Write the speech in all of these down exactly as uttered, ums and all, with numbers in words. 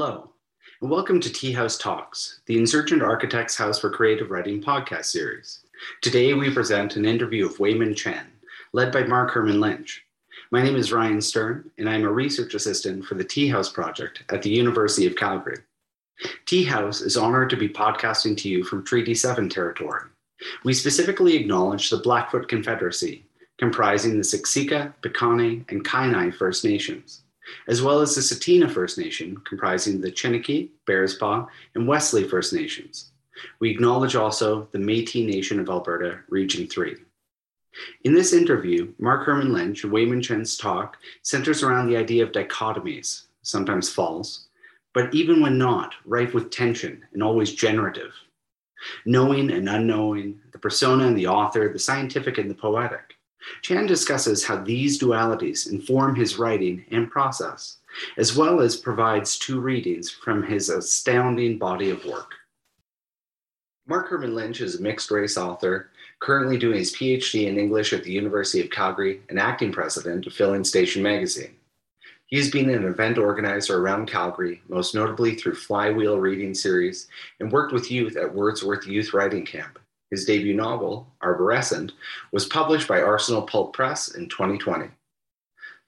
Hello, and welcome to Tia House Talks, the Insurgent Architects House for Creative Writing podcast series. Today we present an interview of Weyman Chan, led by Mark Herman Lynch. My name is Ryan Stern, and I'm a research assistant for the Tia House project at the University of Calgary. Tia House is honored to be podcasting to you from Treaty seven territory. We specifically acknowledge the Blackfoot Confederacy, comprising the Siksika, Piikani, and Kainai First Nations, as well as the Satina First Nation, comprising the Chiniki, Bears Paw, and Wesley First Nations. We acknowledge also the Métis Nation of Alberta, Region three. In this interview, Mark Herman Lynch and Weyman Chan's talk centers around the idea of dichotomies, sometimes false, but even when not, rife with tension and always generative. Knowing and unknowing, the persona and the author, the scientific and the poetic. Chan discusses how these dualities inform his writing and process, as well as provides two readings from his astounding body of work. Mark Herman Lynch is a mixed-race author, currently doing his PhD in English at the University of Calgary and acting president of Filling Station magazine. He has been an event organizer around Calgary, most notably through Flywheel Reading Series, and worked with youth at Wordsworth Youth Writing Camp. His debut novel, Arborescent, was published by Arsenal Pulp Press in twenty twenty.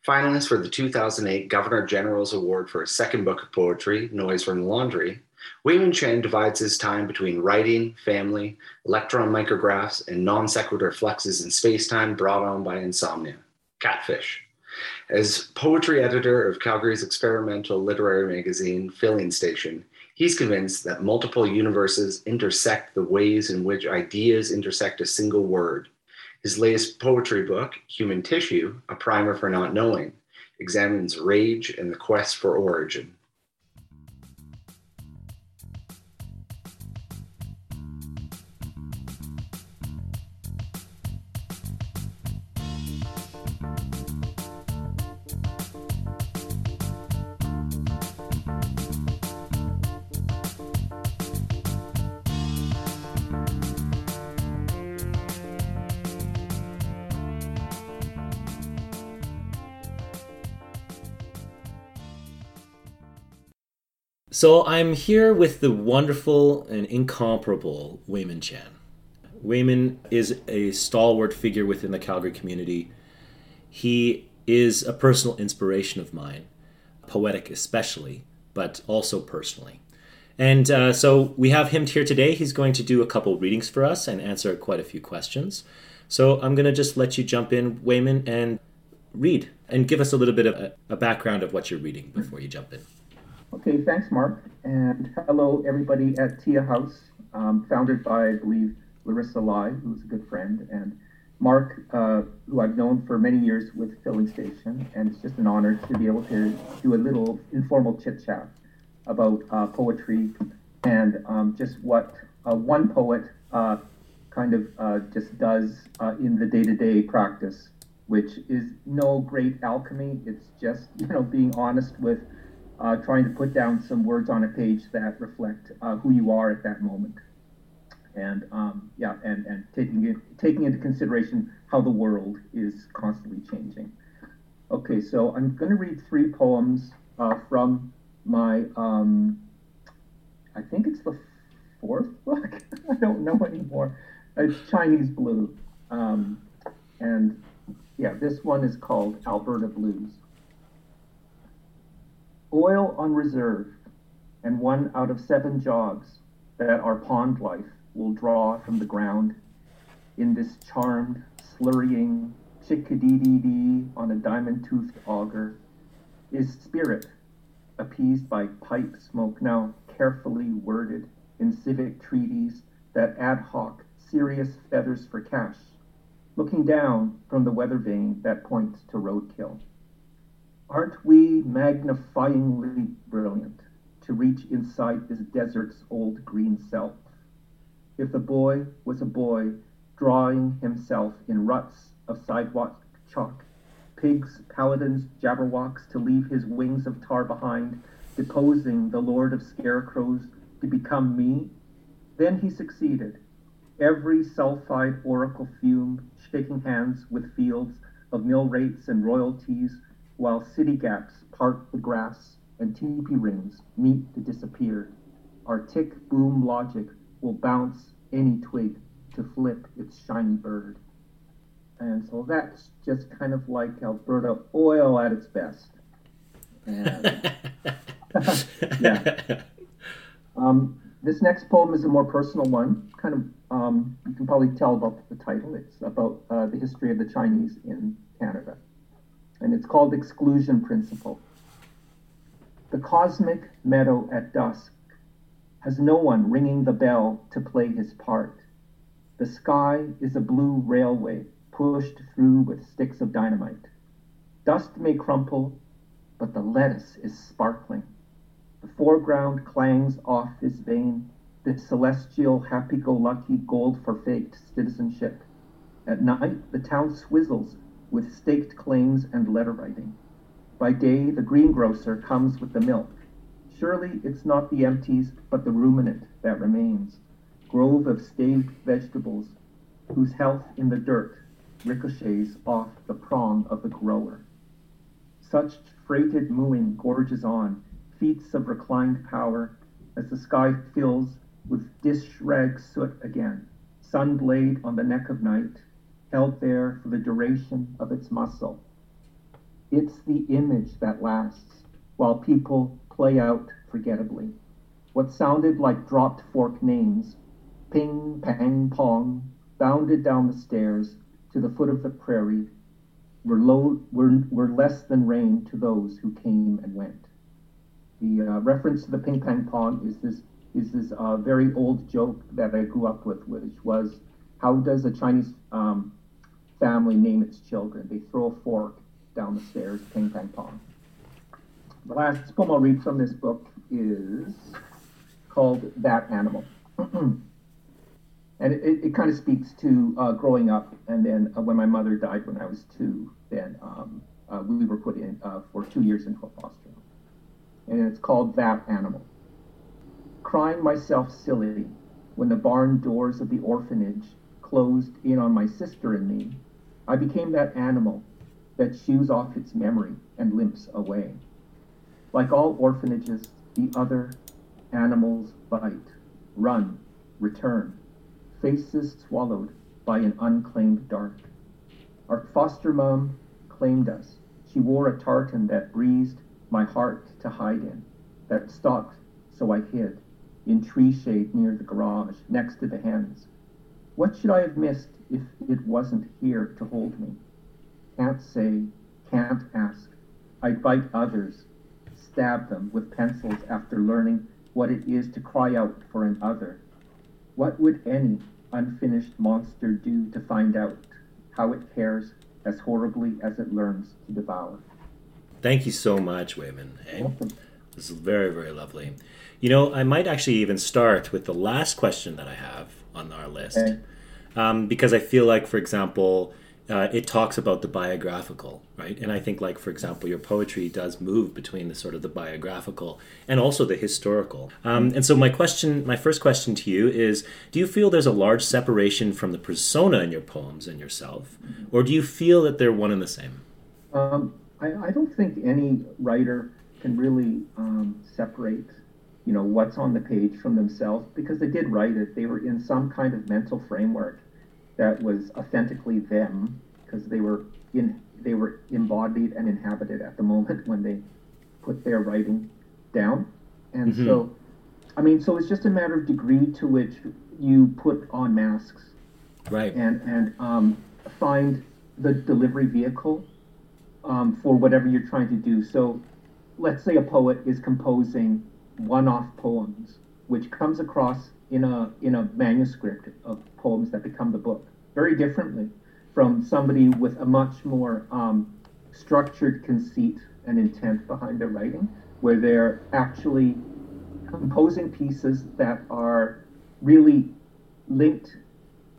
Finalist for the two thousand eight Governor General's Award for his second book of poetry, Noise from the Laundry, Weyman Chan divides his time between writing, family, electron micrographs, and non-sequitur flexes in space-time brought on by insomnia, catfish. As poetry editor of Calgary's experimental literary magazine, Filling Station, he's convinced that multiple universes intersect the ways in which ideas intersect a single word. His latest poetry book, Human Tissue, A Primer for Not Knowing, examines rage and the quest for origin. So I'm here with the wonderful and incomparable Weyman Chan. Weyman is a stalwart figure within the Calgary community. He is a personal inspiration of mine, poetic especially, but also personally. And uh, so we have him here today. He's going to do a couple readings for us and answer quite a few questions. So I'm going to just let you jump in, Weyman, and read and give us a little bit of a, a background of what you're reading before you jump in. Okay, thanks, Mark, and hello, everybody at Tia House, um, founded by, I believe, Larissa Lai, who's a good friend, and Mark, uh, who I've known for many years with Filling Station, and it's just an honor to be able to do a little informal chit-chat about uh, poetry and um, just what uh, one poet uh, kind of uh, just does uh, in the day-to-day practice, which is no great alchemy. It's just, you know, being honest with Uh, trying to put down some words on a page that reflect uh, who you are at that moment, and um, yeah, and, and taking it, taking into consideration how the world is constantly changing. Okay, so I'm going to read three poems uh, from my, um, I think it's the fourth book. I don't know anymore. It's Chinese Blue, um, and yeah, this one is called Alberta Blues. Oil on reserve, and one out of seven jogs that our pond life will draw from the ground in this charmed, slurrying chickadee-dee-dee on a diamond-toothed auger is spirit, appeased by pipe smoke now carefully worded in civic treaties that ad hoc serious feathers for cash, looking down from the weather vane that points to roadkill. Aren't we magnifyingly brilliant to reach inside this desert's old green self? If the boy was a boy drawing himself in ruts of sidewalk chalk, pigs, paladins, jabberwocks to leave his wings of tar behind, deposing the Lord of Scarecrows to become me, then he succeeded. Every sulfide oracle fume, shaking hands with fields of mill rates and royalties, while city gaps part the grass and teepee rings meet to disappear. Our tick boom logic will bounce any twig to flip its shiny bird. And so that's just kind of like Alberta oil at its best. And yeah. Um, this next poem is a more personal one. Kind of, um, you can probably tell about the title. It's about uh, the history of the Chinese in Canada. And it's called Exclusion Principle. The cosmic meadow at dusk has no one ringing the bell to play his part. The sky is a blue railway pushed through with sticks of dynamite. Dust may crumple, but the lettuce is sparkling. The foreground clangs off his vein, the celestial happy-go-lucky gold for faked citizenship. At night, the town swizzles with staked claims and letter writing. By day, the greengrocer comes with the milk. Surely it's not the empties, but the ruminant that remains. Grove of staved vegetables, whose health in the dirt ricochets off the prong of the grower. Such freighted mooing gorges on, feats of reclined power, as the sky fills with dish-rag soot again, sun-blade on the neck of night, held there for the duration of its muscle. It's the image that lasts, while people play out forgettably. What sounded like dropped fork names, ping, pang, pong, bounded down the stairs to the foot of the prairie, were, low, were, were less than rain to those who came and went. The uh, reference to the ping pang pong is this is this uh, very old joke that I grew up with, which was, how does a Chinese um, family name its children? They throw a fork down the stairs, ping pang pong. The last poem I'll read from this book is called That Animal. And it, it, it kind of speaks to uh, growing up, and then uh, when my mother died when I was two, then um, uh, we were put in uh, for two years into a foster home. And it's called That Animal. Crying myself silly when the barn doors of the orphanage closed in on my sister and me, I became that animal that chews off its memory and limps away. Like all orphanages, the other animals bite, run, return, faces swallowed by an unclaimed dark. Our foster mom claimed us. She wore a tartan that breezed my heart to hide in, that stopped, so I hid, in tree shade near the garage, next to the hens. What should I have missed if it wasn't here to hold me? Can't say, can't ask. I'd bite others, stab them with pencils after learning what it is to cry out for an other. What would any unfinished monster do to find out how it cares as horribly as it learns to devour? Thank you so much, Weyman. Hey? This is very, very lovely. You know, I might actually even start with the last question that I have on our list, okay. um, because I feel like, for example, uh, it talks about the biographical, right? And I think, like, for example, your poetry does move between the sort of the biographical and also the historical. Um, and so my question, my first question to you is, do you feel there's a large separation from the persona in your poems and yourself, or do you feel that they're one and the same? Um. I, I don't think any writer can really um, separate, you know, what's on the page from themselves, because they did write it. They were in some kind of mental framework that was authentically them, because they were in they were embodied and inhabited at the moment when they put their writing down. And mm-hmm. so, I mean, so it's just a matter of degree to which you put on masks, right, and and um, find the delivery vehicle. Um, for whatever you're trying to do. So let's say a poet is composing one-off poems, which comes across in a in a manuscript of poems that become the book, very differently from somebody with a much more um, structured conceit and intent behind their writing, where they're actually composing pieces that are really linked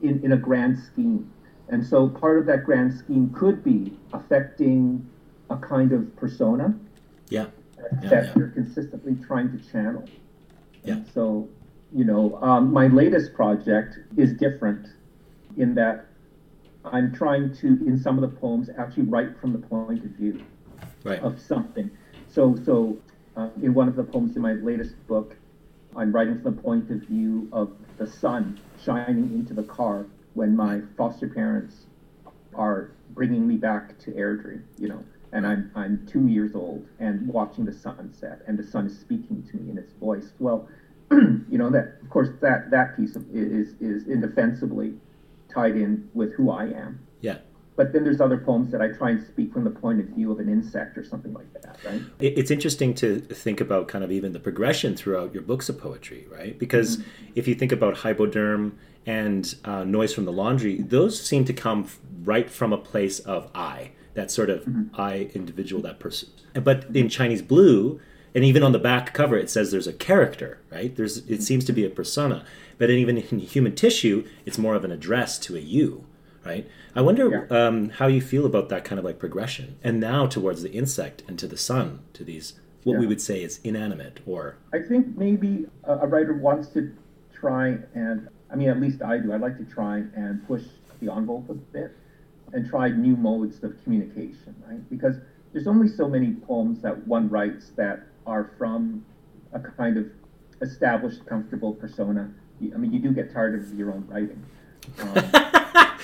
in, in a grand scheme. And so part of that grand scheme could be affecting a kind of persona yeah. that, yeah, that yeah. you're consistently trying to channel. Yeah. And so, you know, um, my latest project is different in that I'm trying to, in some of the poems, actually write from the point of view right. of something. So, so uh, in one of the poems in my latest book, I'm writing from the point of view of the sun shining into the car when my foster parents are bringing me back to Airdrie, you know, and I'm I'm two years old and watching the sunset, and the sun is speaking to me in its voice. Well, you know, that of course that that piece of, is is indefensibly tied in with who I am. Yeah. But then there's other poems that I try and speak from the point of view of an insect or something like that, right? It's interesting to think about kind of even the progression throughout your books of poetry, right? Because mm-hmm. if you think about Hypoderm and uh, Noise from the Laundry, those seem to come right from a place of I, that sort of mm-hmm. I individual, that person. But in Chinese Blue, and even on the back cover, it says there's a character, right? There's It seems to be a persona. But even in Human Tissue, it's more of an address to a you. Right. I wonder yeah. um, how you feel about that kind of like progression, and now towards the insect and to the sun, to these what yeah. we would say is inanimate. Or I think maybe a, a writer wants to try, and I mean at least I do. I like to try and push the envelope a bit and try new modes of communication, right? Because there's only so many poems that one writes that are from a kind of established, comfortable persona. I mean, you do get tired of your own writing. Um,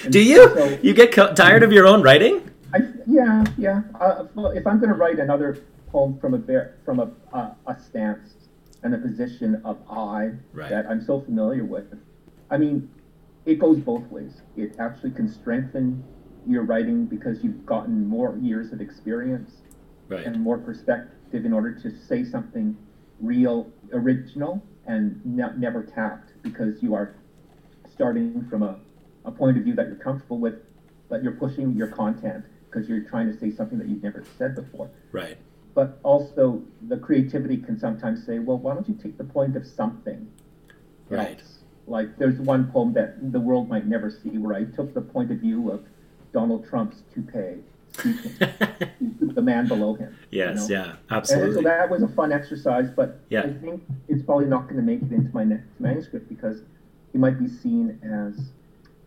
And do you? So, you get co- tired um, of your own writing? I, yeah, yeah. Uh, well, if I'm going to write another poem from a bear, from a uh, a stance and a position of I right. that I'm so familiar with, I mean, it goes both ways. It actually can strengthen your writing because you've gotten more years of experience right. and more perspective in order to say something real, original, and ne- never tapped, because you are starting from a a point of view that you're comfortable with, but you're pushing your content because you're trying to say something that you've never said before. Right. But also the creativity can sometimes say, well, why don't you take the point of something? Right. Else? Like there's one poem that the world might never see where I took the point of view of Donald Trump's toupee, speaking the man below him. Yes. You know? Yeah, absolutely. And so that was a fun exercise, but yeah. I think it's probably not going to make it into my next manuscript because it might be seen as,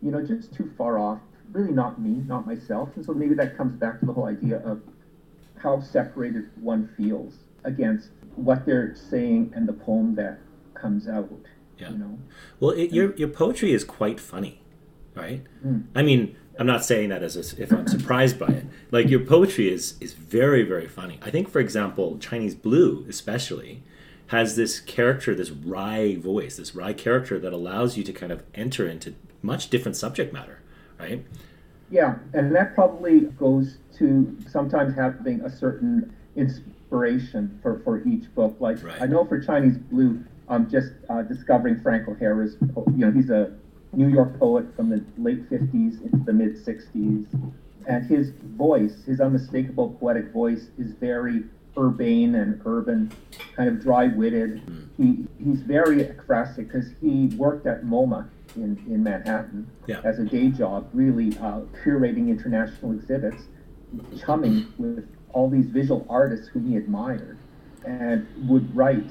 you know, just too far off, really not me, not myself. And so maybe that comes back to the whole idea of how separated one feels against what they're saying and the poem that comes out, yeah. you know? Well, it, your your poetry is quite funny, right? Mm. I mean, I'm not saying that as a, if I'm surprised by it. Like, your poetry is, is very, very funny. I think, for example, Chinese Blue especially has this character, this wry voice, this wry character that allows you to kind of enter into much different subject matter, right? Yeah, and that probably goes to sometimes having a certain inspiration for, for each book. Like, right. I know for Chinese Blue, I'm just uh, discovering Frank O'Hara's, po- you know, he's a New York poet from the late fifties into the mid-sixties, and his voice, his unmistakable poetic voice, is very urbane and urban, kind of dry-witted. Mm. He He's very ekphrastic because he worked at MoMA in, in Manhattan yeah. as a day job, really uh, curating international exhibits, chumming with all these visual artists whom he admired, and would write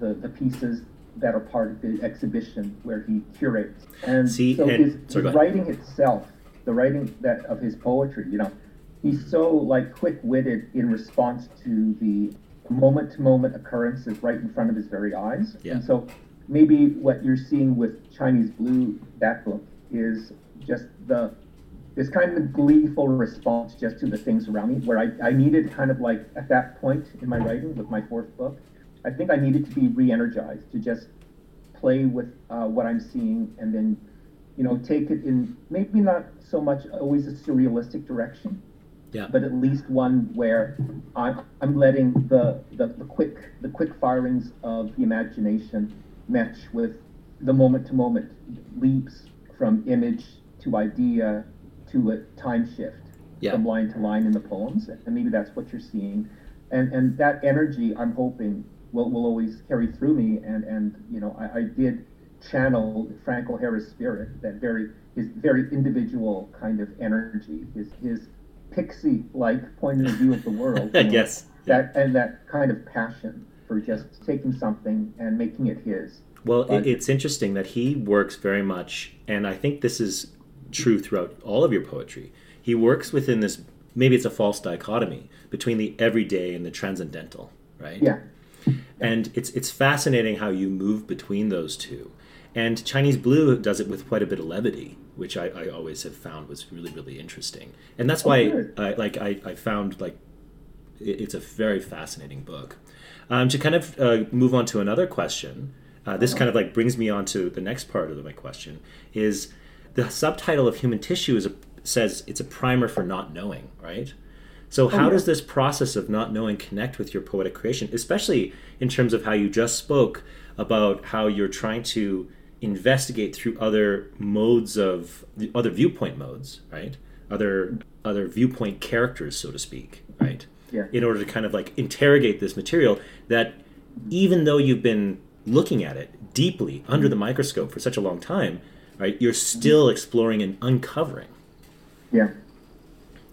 the, the pieces that are part of the exhibition where he curates. And See, so and, his, sorry, his writing itself, the writing that of his poetry, you know, he's so like quick-witted in response to the moment-to-moment occurrences right in front of his very eyes. Yeah. And so maybe what you're seeing with Chinese Blue, that book, is just the this kind of gleeful response just to the things around me, where I, I needed kind of like at that point in my writing with my fourth book, I think I needed to be re-energized to just play with uh, what I'm seeing and then, you know, take it in maybe not so much always a surrealistic direction, yeah. but at least one where I'm, I'm letting the, the, the quick the quick firings of the imagination match with the moment-to-moment leaps from image to idea to a time shift yeah. from line to line in the poems. And maybe that's what you're seeing. And and that energy, I'm hoping, will, will always carry through me. And, and you know, I, I did channel Frank O'Hara's spirit, that very his very individual kind of energy, his, his pixie-like point of view of the world. You know, yes. That, yeah. And that kind of passion for just taking something and making it his. Well, but it's interesting that he works very much, and I think this is true throughout all of your poetry. He works within this, maybe it's a false dichotomy, between the everyday and the transcendental, right? Yeah, And it's it's fascinating how you move between those two. And Chinese Blue does it with quite a bit of levity, which I, I always have found was really, really interesting. And that's why oh, I, like, I, I found like it, it's a very fascinating book. Um, to kind of uh, move on to another question, uh, this kind of like brings me on to the next part of my question, is the subtitle of Human Tissue is a, says it's a primer for not knowing, right? So how oh, yeah. does this process of not knowing connect with your poetic creation, especially in terms of how you just spoke about how you're trying to investigate through other modes of other viewpoint modes, right? Other other viewpoint characters, so to speak, right? Yeah. In order to kind of like interrogate this material that, even though you've been looking at it deeply under mm-hmm. the microscope for such a long time, right? You're still mm-hmm. exploring and uncovering. Yeah.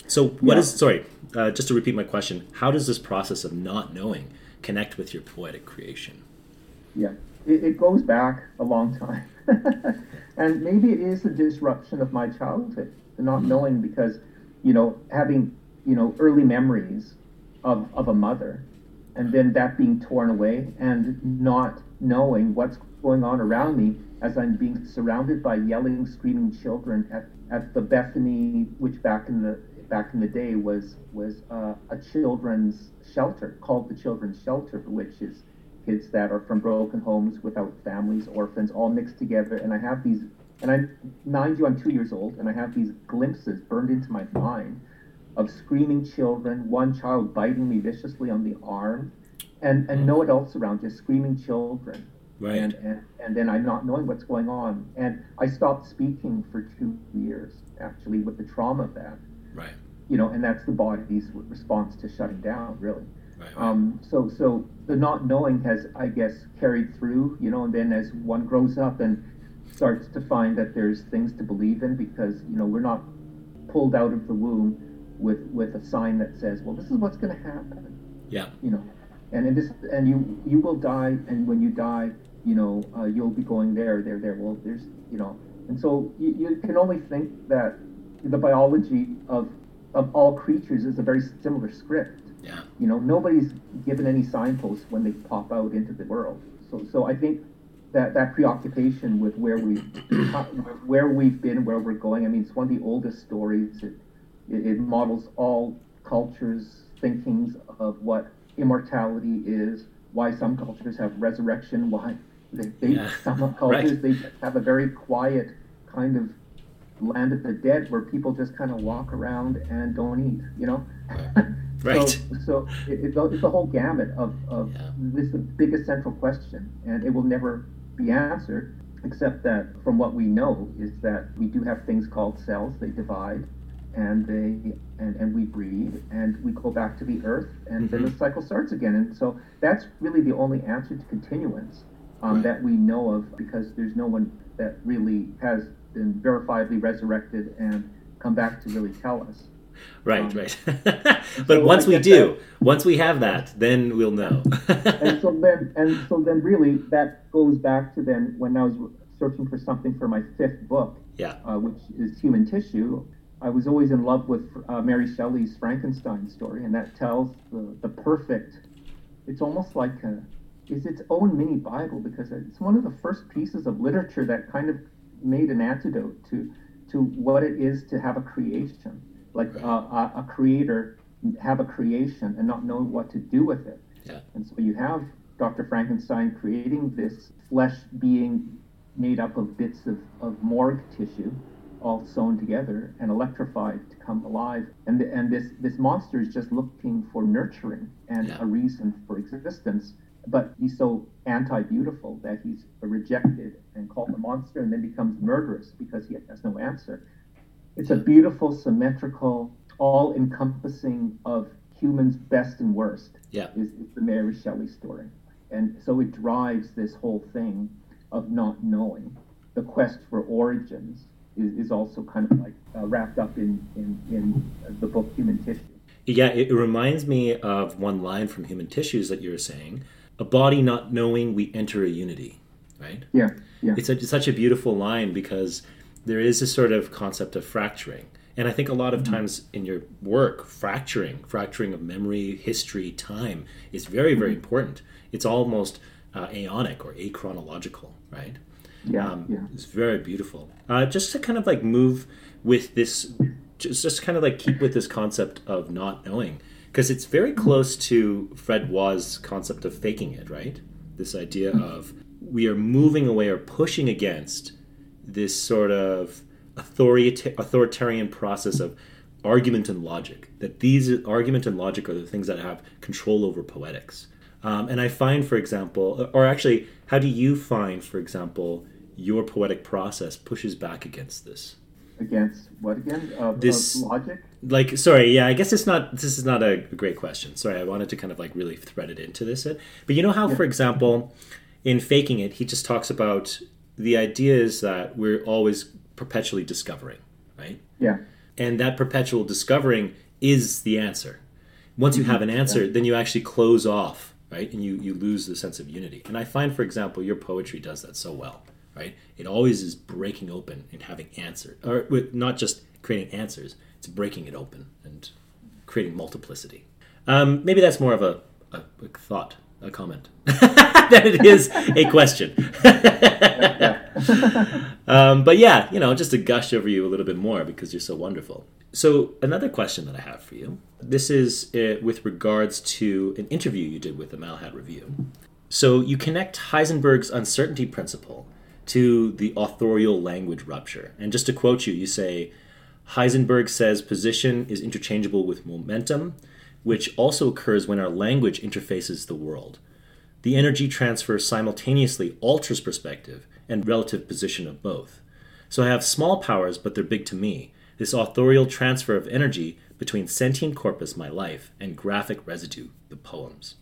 So what yeah. is sorry? Uh, just to repeat my question, how does this process of not knowing connect with your poetic creation? Yeah, it, it goes back a long time. And maybe it is the disruption of my childhood, the not mm-hmm. knowing, because, you know, having, you know, early memories of, of a mother, and then that being torn away and not knowing what's going on around me as I'm being surrounded by yelling, screaming children at, at the Bethany, which back in the back in the day was was uh, a children's shelter, called the Children's Shelter, which is kids that are from broken homes, without families, orphans, all mixed together. And I have these, and I'm, mind you, I'm two years old, and I have these glimpses burned into my mind of screaming children, one child biting me viciously on the arm, and, and no adults around, just screaming children. Right. And, and and then I'm not knowing what's going on. And I stopped speaking for two years, actually, with the trauma of that. Right. You know, and that's the body's response to shutting down, really. Right, right. Um, so so the not knowing has, I guess, carried through, you know, and then as one grows up and starts to find that there's things to believe in, because, you know, we're not pulled out of the womb with with a sign that says, well, this is what's going to happen. Yeah. You know, and in this, and you you will die, and when you die, you know, uh, you'll be going there, there, there. Well, there's, you know, and so you, you can only think that the biology of of all creatures is a very similar script. Yeah. You know, nobody's given any signposts when they pop out into the world. So, so I think that that preoccupation with where we where we've been, where we're going. I mean, it's one of the oldest stories. It, it, it models all cultures' thinkings of what immortality is. Why some cultures have resurrection. Why they, they yeah. some cultures right. they have a very quiet kind of land of the dead where people just kind of walk around and don't eat, you know? Right. so so it, it's the whole gamut of, of yeah. this is the biggest central question, and it will never be answered, except that from what we know is that we do have things called cells. They divide, and they and, and we breathe, and we go back to the earth, and mm-hmm. then the cycle starts again. And so that's really the only answer to continuance um, right. that we know of, because there's no one that really has been verifiably resurrected and come back to really tell us. Right, um, right. But so once we do, that, once we have that, then we'll know. and so then, and so then, really, that goes back to then when I was searching for something for my fifth book, yeah, uh, which is Human Tissue. I was always in love with uh, Mary Shelley's Frankenstein story, and that tells the, the perfect. It's almost like a, is its own mini Bible, because it's one of the first pieces of literature that kind of made an antidote to to what it is to have a creation, like right. uh, a creator have a creation and not know what to do with it. Yeah. And so you have Doctor Frankenstein creating this flesh being made up of bits of, of morgue tissue, all sewn together and electrified to come alive. And the, and this this monster is just looking for nurturing and yeah. a reason for existence. But he's so anti-beautiful that he's rejected and called a monster, and then becomes murderous because he has no answer. It's a beautiful, symmetrical, all-encompassing of humans' best and worst. Yeah, is, is the Mary Shelley story, and so it drives this whole thing of not knowing. The quest for origins is, is also kind of like uh, wrapped up in, in in the book Human Tissue. Yeah, it reminds me of one line from Human Tissues that you were saying. A body not knowing, we enter a unity, right? Yeah, yeah. It's, a, it's such a beautiful line, because there is a sort of concept of fracturing. And I think a lot of times in your work, fracturing, fracturing of memory, history, time is very, very important. It's almost uh, aeonic or achronological, right? Yeah, um, yeah. It's very beautiful. Uh, just to kind of like move with this, just, just kind of like keep with this concept of not knowing, because it's very close to Fred Waugh's concept of faking it, right? This idea of we are moving away or pushing against this sort of Authorita- authoritarian process of argument and logic, that these argument and logic are the things that have control over poetics. Um, and I find, for example, or actually, how do you find, for example, your poetic process pushes back against this? Against what again? Uh, this uh, logic? Like, sorry, yeah, I guess it's not, this is not a great question. Sorry, I wanted to kind of like really thread it into this. But you know how, yeah. for example, in Faking It, he just talks about the idea is that we're always perpetually discovering, right? Yeah. And that perpetual discovering is the answer. Once you have an answer, yeah. then you actually close off, right? And you, you lose the sense of unity. And I find, for example, your poetry does that so well, right? It always is breaking open and having answers, or not just creating answers, it's breaking it open and creating multiplicity. Um, maybe that's more of a, a, a thought, a comment, than it is a question. um, but yeah, you know, just to gush over you a little bit more because you're so wonderful. So another question that I have for you, this is uh, with regards to an interview you did with the Malhad Review. So you connect Heisenberg's uncertainty principle to the authorial language rupture. And just to quote you, you say, Heisenberg says position is interchangeable with momentum, which also occurs when our language interfaces the world. The energy transfer simultaneously alters perspective and relative position of both. So I have small powers, but they're big to me. This authorial transfer of energy between sentient corpus, my life, and graphic residue, the poems.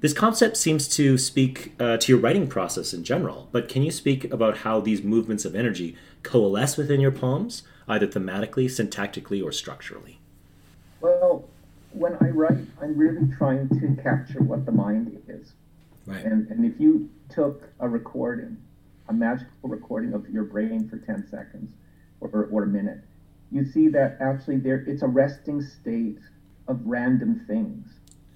This concept seems to speak uh, to your writing process in general, but can you speak about how these movements of energy coalesce within your poems, either thematically, syntactically, or structurally? Well, when I write, I'm really trying to capture what the mind is. Right. And, and if you took a recording, a magical recording of your brain for ten seconds or, or a minute, you see that actually there it's a resting state of random things.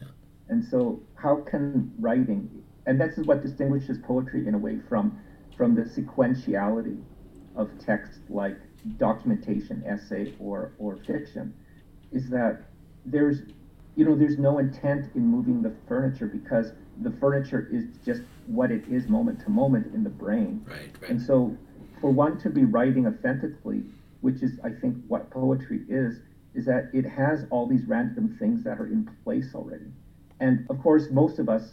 Yeah. And so how can writing, and this is what distinguishes poetry in a way from, from the sequentiality of text like documentation, essay, or, or fiction, is that there's, you know, there's no intent in moving the furniture because the furniture is just what it is moment to moment in the brain. Right, right. And so for one to be writing authentically, which is, I think, what poetry is, is that it has all these random things that are in place already. And of course, most of us,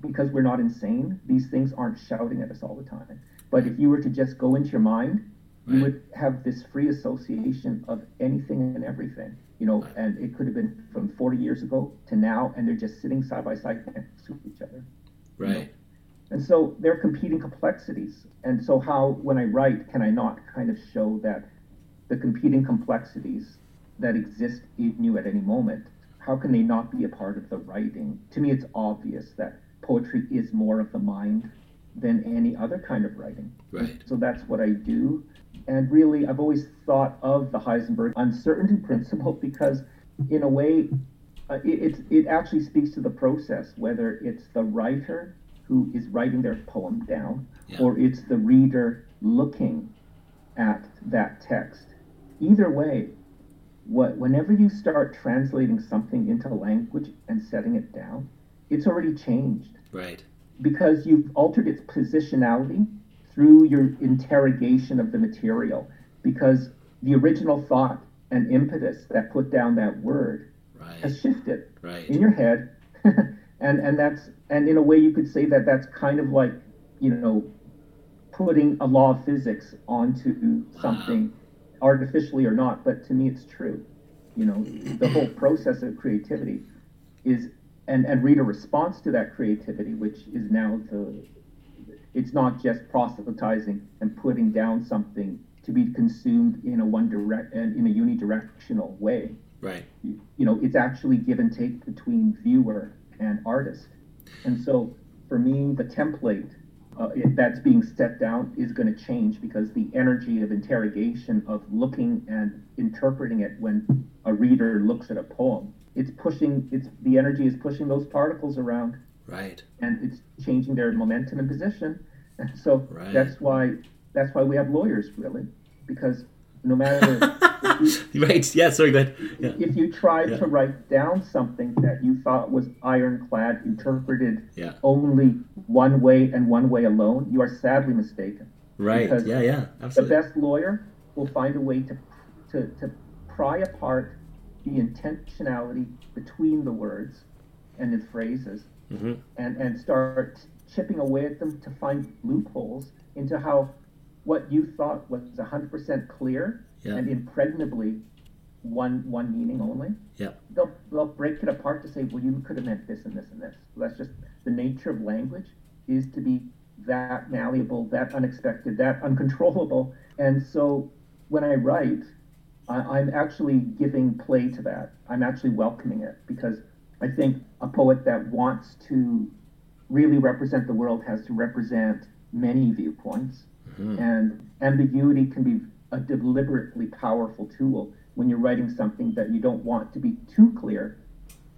because we're not insane, these things aren't shouting at us all the time. But if you were to just go into your mind, you would have this free association of anything and everything, you know, and it could have been from forty years ago to now, and they're just sitting side by side next to each other. Right. You know? And so they're competing complexities. And so how, when I write, can I not kind of show that the competing complexities that exist in you at any moment, how can they not be a part of the writing? To me, it's obvious that poetry is more of the mind than any other kind of writing. Right. So that's what I do. And really, I've always thought of the Heisenberg uncertainty principle because, in a way, uh, it, it it actually speaks to the process, whether it's the writer who is writing their poem down, yeah. or it's the reader looking at that text. Either way, what whenever you start translating something into language and setting it down, it's already changed. Right. Because you've altered its positionality through your interrogation of the material, because the original thought and impetus that put down that word right. has shifted right. in your head. and and that's and in a way you could say that that's kind of like, you know, putting a law of physics onto wow. something artificially or not, but to me it's true. You know, the whole process of creativity is And, and read a response to that creativity, which is now the, it's not just proselytizing and putting down something to be consumed in a one direct and in a unidirectional way. Right. You, you know, it's actually give and take between viewer and artist. And so for me, the template uh, if that's being set down is going to change, because the energy of interrogation, of looking and interpreting it when a reader looks at a poem, it's pushing, it's the energy is pushing those particles around. Right. And it's changing their momentum and position. And so right. that's why that's why we have lawyers, really, because no matter... you, right, yeah, sorry, go ahead. Yeah. If you tried yeah. to write down something that you thought was ironclad, interpreted yeah. only one way and one way alone, you are sadly mistaken. Right, yeah, yeah, absolutely. The best lawyer will find a way to to, to pry apart the intentionality between the words and the phrases, mm-hmm. and, and start chipping away at them to find loopholes into how what you thought was one hundred percent clear yeah. and impregnably one one meaning only. Yeah. They'll they'll break it apart to say, well, you could have meant this and this and this. Well, that's just the nature of language, is to be that malleable, that unexpected, that uncontrollable. And so when I write, I, I'm actually giving play to that. I'm actually welcoming it, because I think a poet that wants to really represent the world has to represent many viewpoints, mm-hmm. and ambiguity can be a deliberately powerful tool when you're writing something that you don't want to be too clear,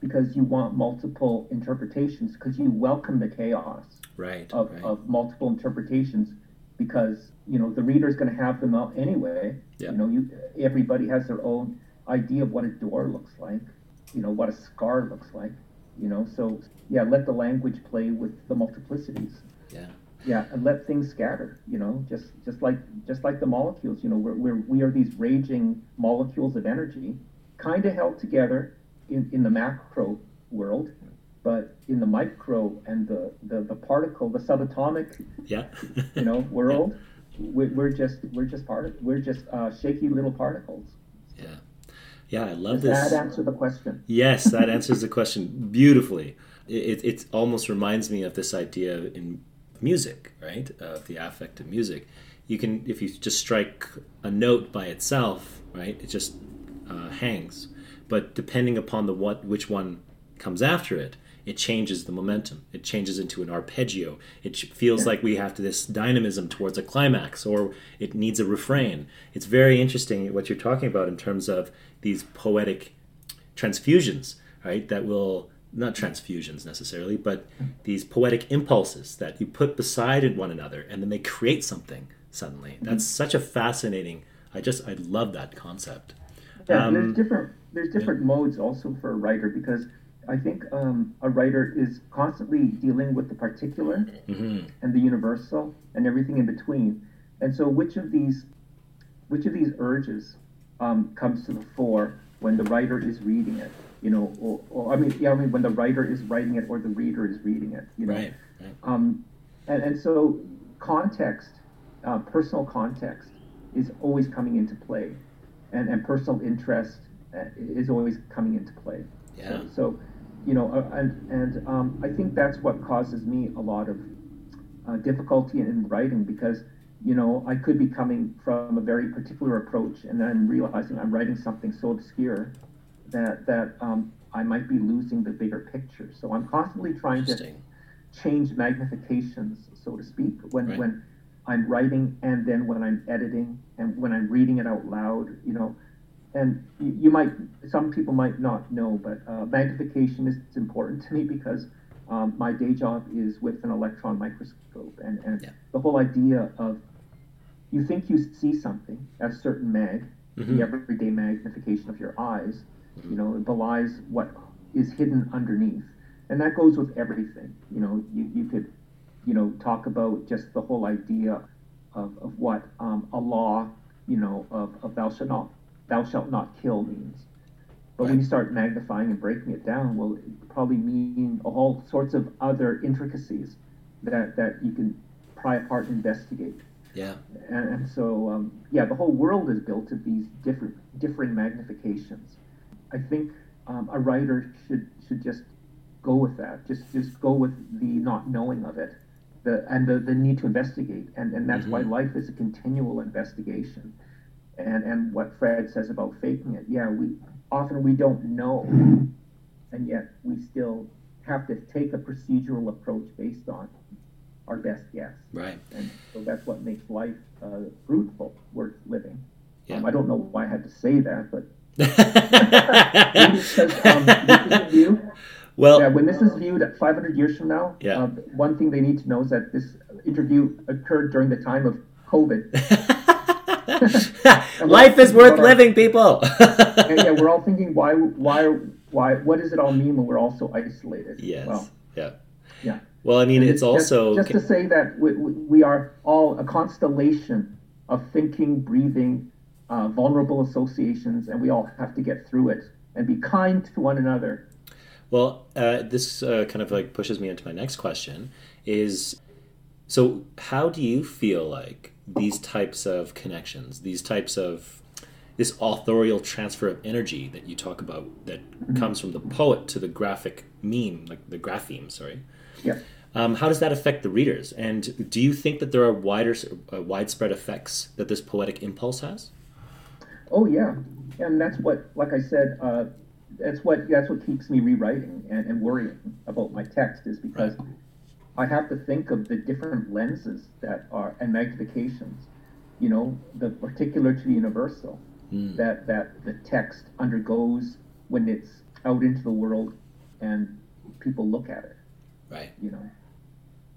because you want multiple interpretations, because you welcome the chaos right, of, right. of multiple interpretations, because you know the reader's going to have them out anyway. Yeah. You know, you everybody has their own idea of what a door looks like, you know, what a scar looks like. You know, so yeah, let the language play with the multiplicities. Yeah, yeah, and let things scatter. You know, just just like just like the molecules. You know, we're, we're we are these raging molecules of energy, kind of held together in, in the macro world, but in the micro and the the, the particle, the subatomic, yeah, you know, world, yeah. we're, we're just we're just part of, we're just uh, shaky little particles. Yeah. Yeah, I love this. Does that answer the question? Yes, that answers the question beautifully. It, it it almost reminds me of this idea in music, right? Of the affect of music. You can, if you just strike a note by itself, right? It just uh, hangs. But depending upon the what, which one comes after it, it changes the momentum. It changes into an arpeggio. It feels yeah. like we have to this dynamism towards a climax, or it needs a refrain. It's very interesting what you're talking about in terms of these poetic transfusions, right? That will, not transfusions necessarily, but these poetic impulses that you put beside one another, and then they create something suddenly. Mm-hmm. That's such a fascinating, I just, I love that concept. Yeah, um, there's different, there's different yeah. modes also for a writer, because I think um, a writer is constantly dealing with the particular mm-hmm. and the universal and everything in between. And so which of these which of these urges um, comes to the fore when the writer is reading it, you know, or, or I mean, yeah, I mean, when the writer is writing it or the reader is reading it, you know. Right, right. Um, and, and so context, uh, personal context is always coming into play, and, and personal interest is always coming into play. Yeah. So, so you know, uh, and and um, I think that's what causes me a lot of uh, difficulty in writing, because, you know, I could be coming from a very particular approach, and then realizing I'm writing something so obscure that that um, I might be losing the bigger picture. So I'm constantly trying to change magnifications, so to speak, when, right. when I'm writing, and then when I'm editing, and when I'm reading it out loud, you know. And you might, some people might not know, but uh, magnification is important to me, because um, my day job is with an electron microscope. And, and yeah. the whole idea of, you think you see something at a certain mag, mm-hmm. the everyday magnification of your eyes, mm-hmm. you know, it belies what is hidden underneath. And that goes with everything. You know, you, you could, you know, talk about just the whole idea of, of what um, a law, you know, of, of thou shalt not. Thou shalt not kill means. But right. when you start magnifying and breaking it down, well, it probably mean all sorts of other intricacies that, that you can pry apart and investigate. Yeah. And, and so, um, yeah, the whole world is built of these different differing magnifications. I think um, a writer should should just go with that. Just just go with the not knowing of it, the and the, the need to investigate. And, and that's mm-hmm. why life is a continual investigation. And and what Fred says about faking it, yeah, we often we don't know, and yet we still have to take a procedural approach based on our best guess. Right. And so that's what makes life uh, fruitful, worth living. Yeah. Um, I don't know why I had to say that, but because, um, this is viewed, well, yeah, when this is viewed at five hundred years from now, yeah. um, one thing they need to know is that this interview occurred during the time of COVID. Life is worth living, our, people. And yeah, we're all thinking, why, why, why? What does it all mean when we're all so isolated? Yes. Well, yeah. Yeah. Well, I mean, it's, it's also just, just to say that we, we are all a constellation of thinking, breathing, uh, vulnerable associations, and we all have to get through it and be kind to one another. Well, uh, this uh, kind of like pushes me into my next question is, so how do you feel like these types of connections, these types of this authorial transfer of energy that you talk about that comes from the poet to the graphic meme, like the grapheme, sorry. Yeah. Um, how does that affect the readers? And do you think that there are wider, uh, widespread effects that this poetic impulse has? Oh, yeah. And that's what, like I said, uh, that's what that's what keeps me rewriting and, and worrying about my text is because right. I have to think of the different lenses that are, and magnifications, you know, the particular to the universal mm. that, that the text undergoes when it's out into the world and people look at it. Right. You know,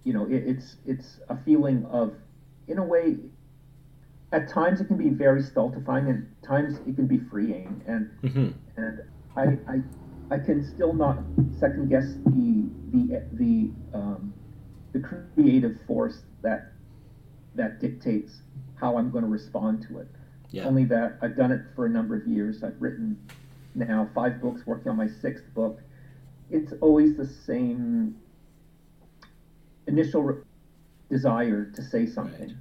you know, it, it's it's a feeling of, in a way, at times it can be very stultifying, and at times it can be freeing, and mm-hmm. and I, I I can still not second guess the the the um, the creative force that that dictates how I'm going to respond to it. Yeah. Only that I've done it for a number of years. I've written now five books, working on my sixth book. It's always the same initial desire to say something, right.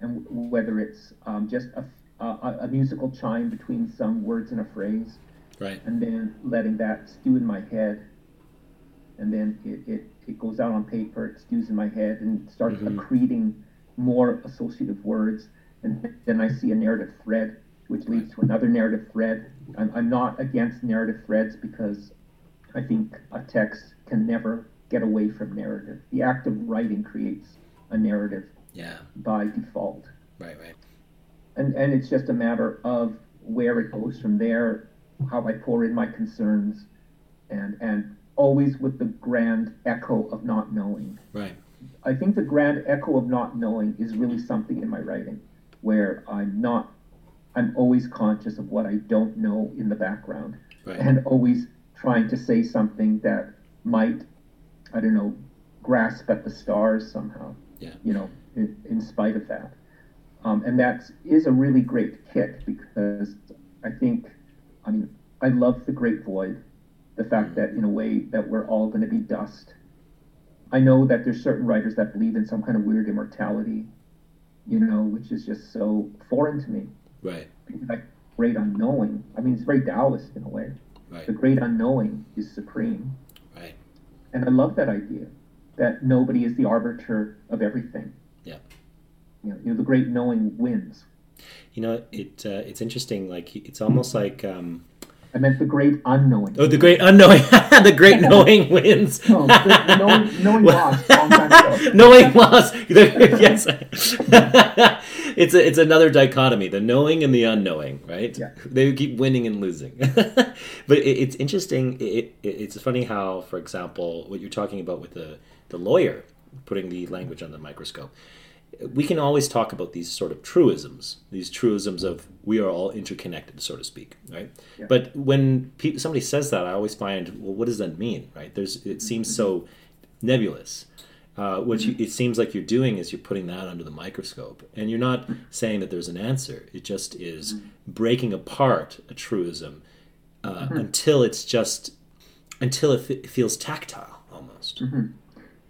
and w- whether it's um, just a, a, a musical chime between some words in a phrase, right. and then letting that stew in my head, and then it, it, it goes out on paper, it stews in my head, and starts mm-hmm. accreting more associative words, and then I see a narrative thread, which leads right. to another narrative thread. I'm, I'm not against narrative threads because I think a text can never get away from narrative. The act of writing creates a narrative yeah. by default. Right, right. And and it's just a matter of where it goes from there, how I pour in my concerns, and and always with the grand echo of not knowing. Right. I think the grand echo of not knowing is really something in my writing, where I'm not, I'm always conscious of what I don't know in the background, right. and always trying to say something that might, I don't know, grasp at the stars somehow, yeah. you know, in, in spite of that. Um, and that is a really great kick because I think, I mean, I love the great void, the fact that in a way that we're all going to be dust. I know that there's certain writers that believe in some kind of weird immortality, you know, which is just so foreign to me. Right. Like great unknowing. I mean, it's very Taoist in a way. Right. The great unknowing is supreme. Right. And I love that idea that nobody is the arbiter of everything. Yeah. You know, you know the great knowing wins. You know, it uh, it's interesting. Like it's almost like. Um... I meant the great unknowing. Oh, the great unknowing. The great knowing wins. No, the knowing, knowing lost. Long time ago. Knowing lost. Yes. It's a, it's another dichotomy, the knowing and the unknowing, right? Yeah. They keep winning and losing. But it, it's interesting. It, it It's funny how, for example, what you're talking about with the, the lawyer putting the language on the microscope, we can always talk about these sort of truisms, these truisms of we are all interconnected, so to speak, right? Yeah. But when pe- somebody says that, I always find, well, what does that mean, right? There's It seems mm-hmm. so nebulous. Uh, what you, it seems like you're doing is you're putting that under the microscope, and you're not saying that there's an answer. It just is breaking apart a truism uh, mm-hmm. until it's just until it f- feels tactile almost. Mm-hmm.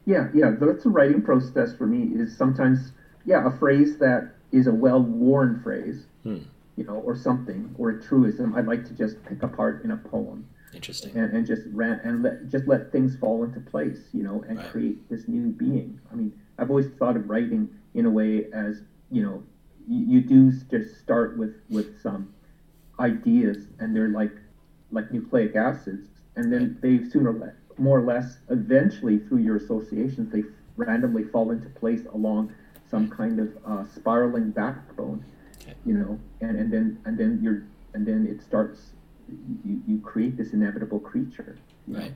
Yeah, yeah. That's the writing process for me. Is sometimes yeah a phrase that is a well-worn phrase, hmm. you know, or something, or a truism. I'd like to just pick apart in a poem. Interesting. And, and just ran, and let, just let things fall into place, you know, and right. create this new being. I mean, I've always thought of writing in a way as, you know, you, you do just start with, with some ideas, and they're like like nucleic acids, and then right. they sooner, more or less, eventually through your associations, they randomly fall into place along some kind of uh, spiraling backbone, okay. you know, and, and then and then you're and then it starts. You, you create this inevitable creature, right?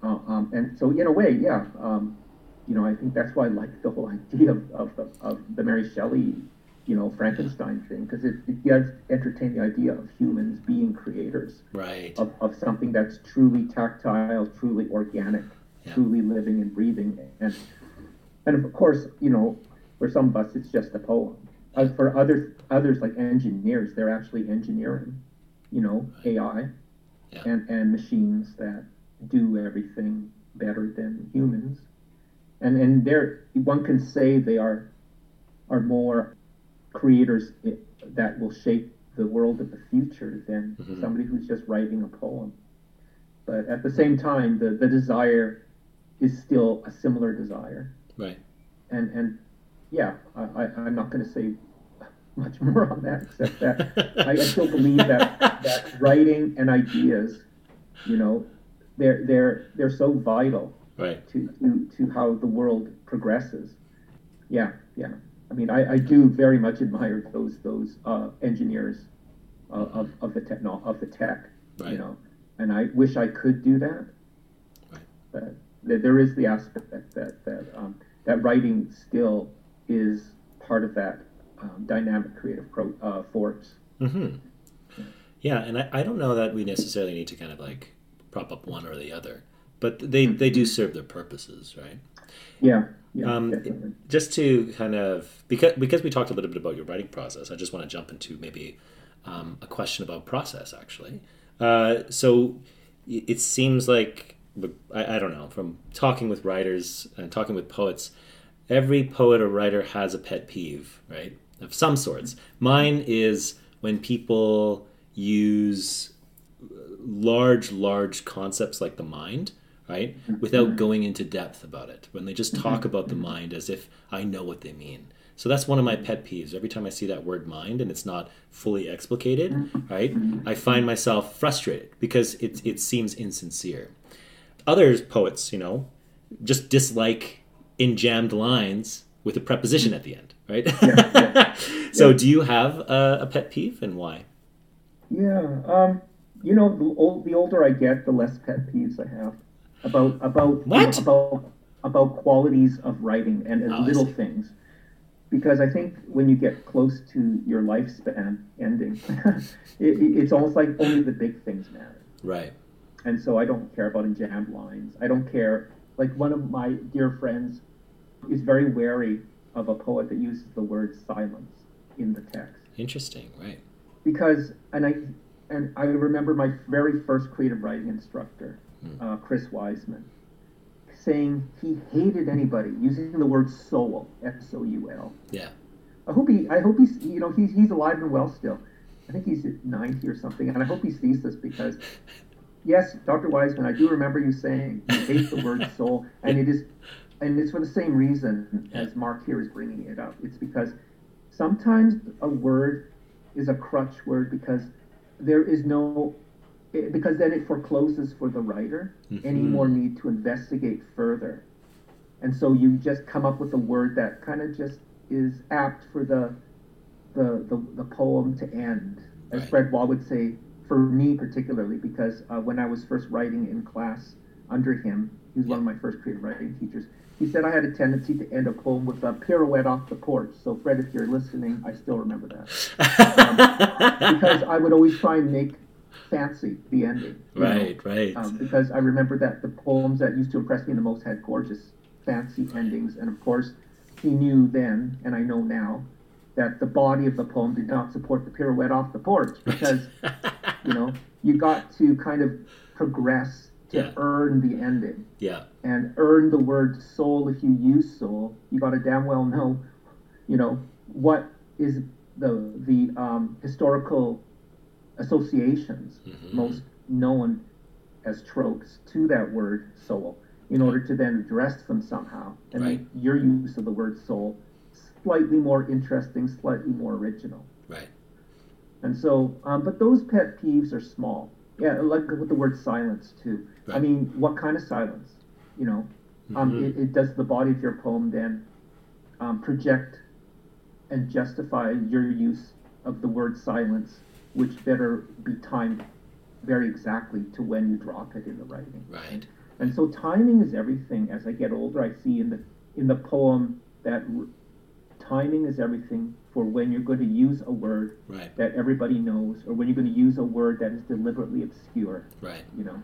Uh, um, and so, in a way, yeah, um, you know, I think that's why I like the whole idea of of, of, of the Mary Shelley, you know, Frankenstein thing, because it, it does entertain the idea of humans being creators, right? Of, of something that's truly tactile, truly organic, yeah. truly living and breathing, and and of course, you know. For some of us, it's just a poem. Uh, for others, others like engineers, they're actually engineering, you know, right. A I yeah. and, and machines that do everything better than humans. And and they're, one can say they are are more creators that will shape the world of the future than mm-hmm. somebody who's just writing a poem. But at the same time, the, the desire is still a similar desire. Right. And and. Yeah, I, I, I'm not going to say much more on that, except that I, I still believe that, that writing and ideas, you know, they're they're they're so vital right. to, to to how the world progresses. Yeah, yeah. I mean, I, I do very much admire those those uh, engineers uh, of of the techno of the tech, right. you know, and I wish I could do that. Right. But there is the aspect that that that, um, that writing still. Is part of that um, dynamic creative pro, uh, force. Mm-hmm. Yeah, and I, I don't know that we necessarily need to kind of like prop up one or the other, but they, they do serve their purposes, right? Yeah. yeah um, definitely. Just to kind of, because, because we talked a little bit about your writing process, I just want to jump into maybe um, a question about process, actually. Uh, so it seems like, I, I don't know, from talking with writers and talking with poets, every poet or writer has a pet peeve, right? Of some sorts. Mine is when people use large, large concepts like the mind, right? Without going into depth about it. When they just talk about the mind as if I know what they mean. So that's one of my pet peeves. Every time I see that word mind and it's not fully explicated, right? I find myself frustrated because it, it seems insincere. Others, poets, you know, just dislike in jammed lines with a preposition at the end, right? Yeah, yeah, so yeah. Do you have a, a pet peeve and why? Yeah, um, you know, the, old, the older I get, the less pet peeves I have about about what? You know, about about qualities of writing and oh, little things, because I think when you get close to your lifespan ending, it, it's almost like only the big things matter. Right. And so I don't care about in jammed lines. I don't care. Like one of my dear friends is very wary of a poet that uses the word silence in the text. Interesting, right? Because, and I and I remember my very first creative writing instructor, mm. uh, Chris Wiseman, saying he hated anybody using the word soul, S O U L. Yeah. I hope he, I hope he's, you know, he's he's alive and well still. I think he's ninety or something, and I hope he sees this because. Yes, Doctor Wiseman, I do remember you saying you hate the word soul, and it is, and it's for the same reason as Mark here is bringing it up. It's because sometimes a word is a crutch word because there is no, because then it forecloses for the writer mm-hmm. any more need to investigate further, and so you just come up with a word that kind of just is apt for the, the the the poem to end, as right. Fred Waugh would say. For me particularly, because uh, when I was first writing in class under him, he was one of my first creative writing teachers, he said I had a tendency to end a poem with a pirouette off the porch. So Fred, if you're listening, I still remember that. Um, because I would always try and make fancy the ending. Right, know? right. Um, because I remember that the poems that used to impress me the most had gorgeous fancy endings. And of course, he knew then, and I know now, that the body of the poem did not support the pirouette off the porch because... You know, you got to kind of progress to yeah. earn the ending. Yeah. And earn the word soul. If you use soul, you got to damn well know, you know, what is the the um, historical associations mm-hmm. most known as tropes to that word soul in order to then address them somehow and right. make your use of the word soul slightly more interesting, slightly more original. Right. And so, um, but those pet peeves are small. Yeah, like with the word silence too. Right. I mean, what kind of silence? You know, Um, mm-hmm. it, it does the body of your poem then um, project and justify your use of the word silence, which better be timed very exactly to when you drop it in the writing. Right. And so timing is everything. As I get older, I see in the in the poem that r- timing is everything for when you're going to use a word right. that everybody knows, or when you're going to use a word that is deliberately obscure. Right. You know.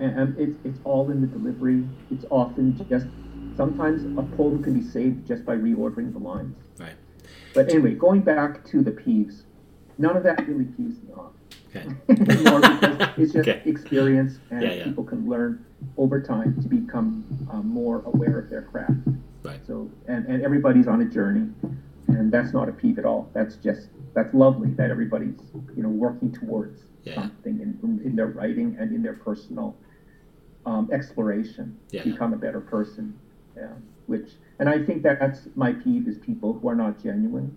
And, and it's it's all in the delivery. It's often just, sometimes a poem can be saved just by reordering the lines. Right. But anyway, going back to the peeves, none of that really peeves me off. Okay. Anymore, because it's just okay. experience, and yeah, yeah. people can learn over time to become uh, more aware of their craft. Right. So, and, and everybody's on a journey, and that's not a peeve at all. That's just, that's lovely that everybody's, you know, working towards yeah. something in, in their writing and in their personal um, exploration yeah. to become a better person. Yeah. Which, and I think that that's my peeve, is people who are not genuine,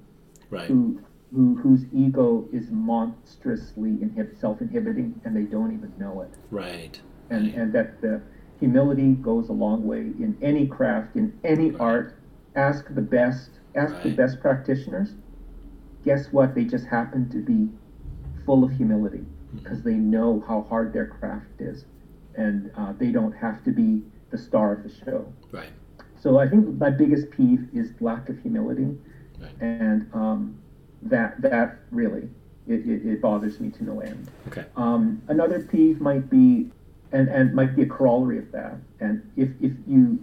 right. who, who whose ego is monstrously inhib- self-inhibiting, and they don't even know it. Right. And right. and that the humility goes a long way in any craft, in any right. art. Ask the best, ask right. the best practitioners. Guess what? They just happen to be full of humility because mm-hmm. they know how hard their craft is, and uh, they don't have to be the star of the show. Right. So I think my biggest peeve is lack of humility, right. and um, that that really, it, it, it bothers me to no end. Okay. Um, another peeve might be, and, and might be a corollary of that, and if, if you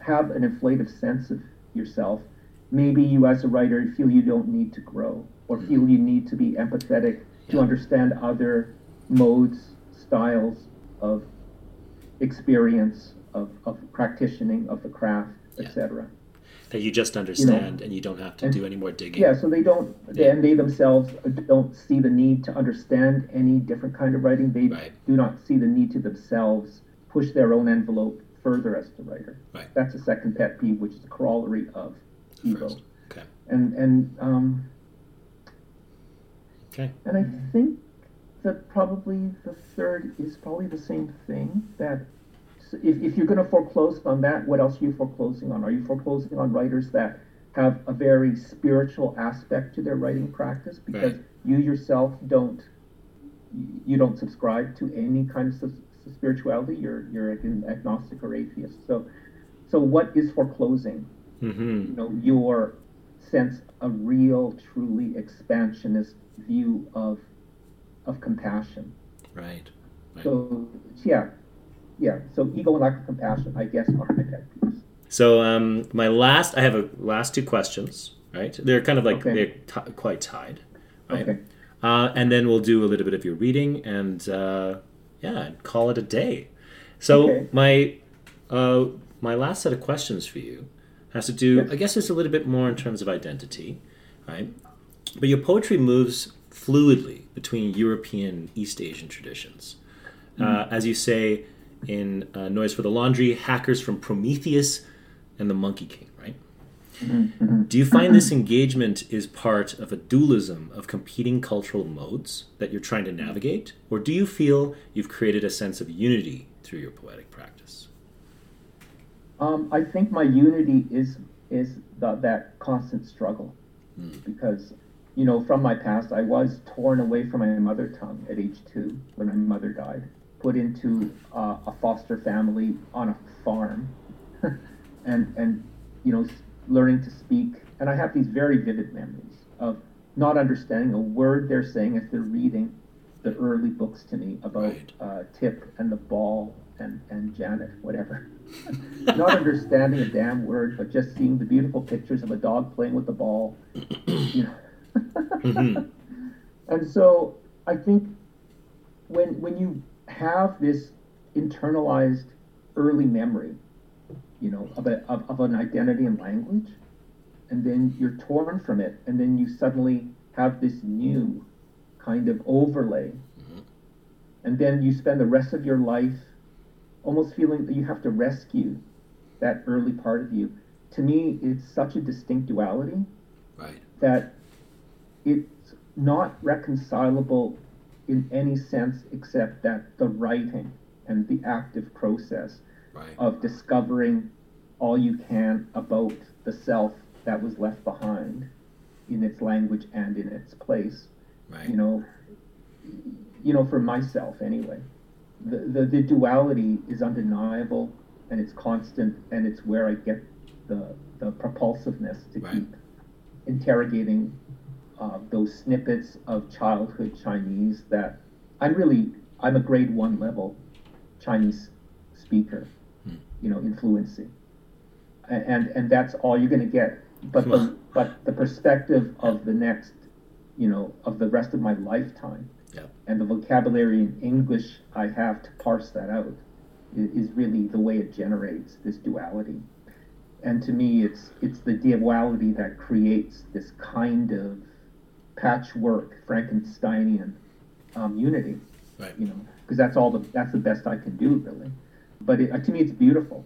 have an inflated sense of yourself, maybe you as a writer feel you don't need to grow, or mm-hmm. feel you need to be empathetic yeah. to understand other modes, styles of experience, of of practitioning of the craft, yeah. et cetera. That you just understand, you know, and you don't have to and, do any more digging. Yeah, so they don't, yeah. and they themselves don't see the need to understand any different kind of writing. They right. do not see the need to themselves push their own envelope further as the writer. Right. That's a second pet peeve, which is a corollary of the ego. First. Okay. And and um. Okay. And I think that probably the third is probably the same thing, that. So if, if you're going to foreclose on that, what else are you foreclosing on? Are you foreclosing on writers that have a very spiritual aspect to their writing practice? Because right. you yourself don't, you don't subscribe to any kind of spirituality. You're you're an agnostic or atheist. So, so what is foreclosing? Mm-hmm. You know, your sense, a real, truly expansionist view of of compassion. Right. right. So yeah. Yeah, so ego and lack of compassion, I guess, are my pet peeves. So um, my last, I have a last two questions, right? They're kind of like, okay. they're t- quite tied, right? Okay. Uh, and then we'll do a little bit of your reading and, uh, yeah, call it a day. So okay. my uh, my last set of questions for you has to do, yeah. I guess it's a little bit more in terms of identity, right? But your poetry moves fluidly between European, East Asian traditions. Mm-hmm. Uh, as you say, in uh, Noise for the Laundry, hackers from Prometheus and the Monkey King, right? Mm-hmm. Do you find this engagement is part of a dualism of competing cultural modes that you're trying to navigate? Or do you feel you've created a sense of unity through your poetic practice? Um, I think my unity is is the, that constant struggle. Mm. Because, you know, from my past, I was torn away from my mother tongue at age two when my mother died. Put into uh, a foster family on a farm, and and you know, learning to speak. And I have these very vivid memories of not understanding a word they're saying as they're reading the early books to me about right. uh, Tip and the Ball and and Janet, whatever. Not understanding a damn word, but just seeing the beautiful pictures of a dog playing with the ball. You know. mm-hmm. And so I think when when you have this internalized early memory, you know, of, a, of of an identity and language, and then you're torn from it, and then you suddenly have this new kind of overlay, mm-hmm. and then you spend the rest of your life almost feeling that you have to rescue that early part of you. To me, it's such a distinct duality right. that it's not reconcilable in any sense, except that the writing and the active process right. of discovering all you can about the self that was left behind in its language and in its place. Right. You know, you know, for myself anyway, the, the, the duality is undeniable and it's constant, and it's where I get the, the propulsiveness to right. keep interrogating uh, those snippets of childhood Chinese that I'm really, I'm a grade one level Chinese speaker, hmm. you know, influencing. And, and that's all you're going to get. But the, but the perspective of the next, you know, of the rest of my lifetime yeah. and the vocabulary in English I have to parse that out is, is really the way it generates this duality. And to me, it's it's the duality that creates this kind of patchwork, Frankensteinian um, unity, right. you know, because that's all the that's the best I can do, really. But it, to me, it's beautiful.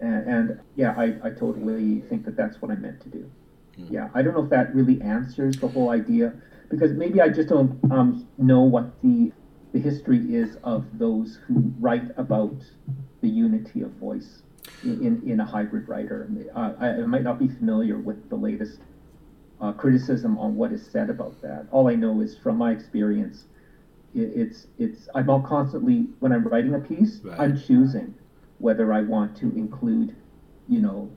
And, and yeah, I, I totally think that that's what I meant to do. Mm-hmm. Yeah, I don't know if that really answers the whole idea, because maybe I just don't um, know what the the history is of those who write about the unity of voice in, in, in a hybrid writer. Uh, I, I might not be familiar with the latest uh, criticism on what is said about that. All I know is from my experience, it, it's it's I'm all constantly, when I'm writing a piece, right. I'm choosing whether I want to include, you know,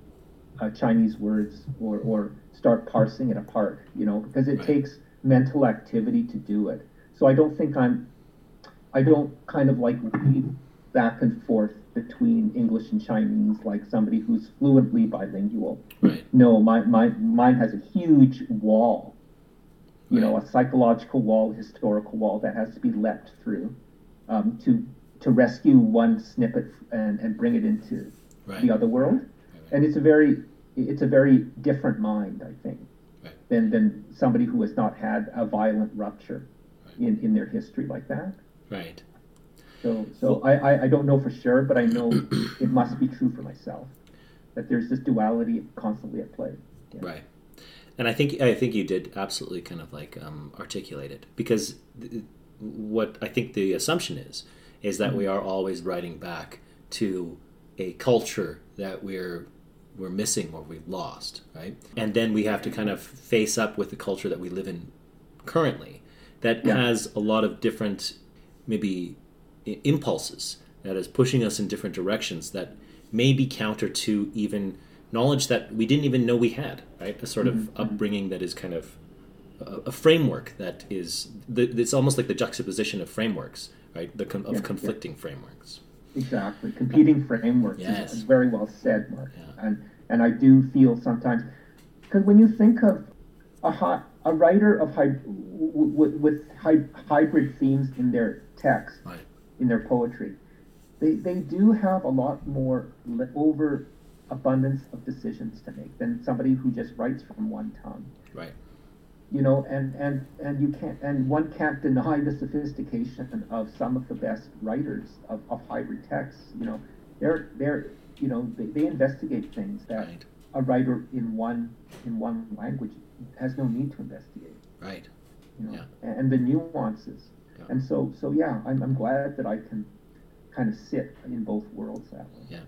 uh, Chinese words or, or start parsing it apart, you know, because it right. takes mental activity to do it. So I don't think I'm, I don't kind of like weave back and forth between English and Chinese like somebody who's fluently bilingual. Right. No, my, my mine has a huge wall, you right. know, a psychological wall, historical wall that has to be leapt through um, to to rescue one snippet and, and bring it into right. the other world. Right. And it's a very it's a very different mind, I think, right. than, than somebody who has not had a violent rupture right. in, in their history like that. Right. So so well, I, I don't know for sure, but I know it must be true for myself that there's this duality constantly at play. Yeah. Right. And I think I think you did absolutely kind of like um, articulate it, because th- what I think the assumption is is that we are always writing back to a culture that we're we're missing or we've lost, right? And then we have to kind of face up with the culture that we live in currently that yeah. has a lot of different maybe impulses that is pushing us in different directions that may be counter to even knowledge that we didn't even know we had, right? A sort mm-hmm. of upbringing that is kind of a, a framework that is, it's almost like the juxtaposition of frameworks, right? The con- of yeah, conflicting yeah. frameworks. Exactly. Competing frameworks. Yes. Is very well said, Mark. Yeah. And and I do feel sometimes, because when you think of a hi- a writer of hi- w- with hi- hybrid themes in their text, right. in their poetry, they, they do have a lot more li- over abundance of decisions to make than somebody who just writes from one tongue. Right. You know, and, and, and you can't, and one can't deny the sophistication of some of the best writers of, of hybrid texts. You know, they're they're you know they, they investigate things that right. a writer in one in one language has no need to investigate. Right. You know, yeah. and, and the nuances. Yeah. And so so yeah, I'm I'm glad that I can kind of sit in both worlds that way. Yeah.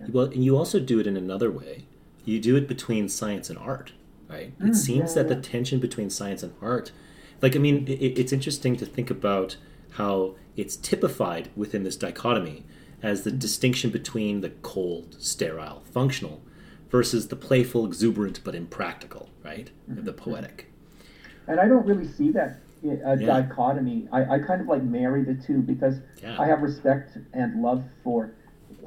yeah. Well, and you also do it in another way. You do it between science and art. Right. It mm, seems yeah, that yeah. the tension between science and art, like, I mean, it, it's interesting to think about how it's typified within this dichotomy as the mm-hmm. distinction between the cold, sterile, functional versus the playful, exuberant, but impractical, right? Mm-hmm. The poetic. And I don't really see that uh, yeah. dichotomy. I, I kind of like marry the two because yeah. I have respect and love for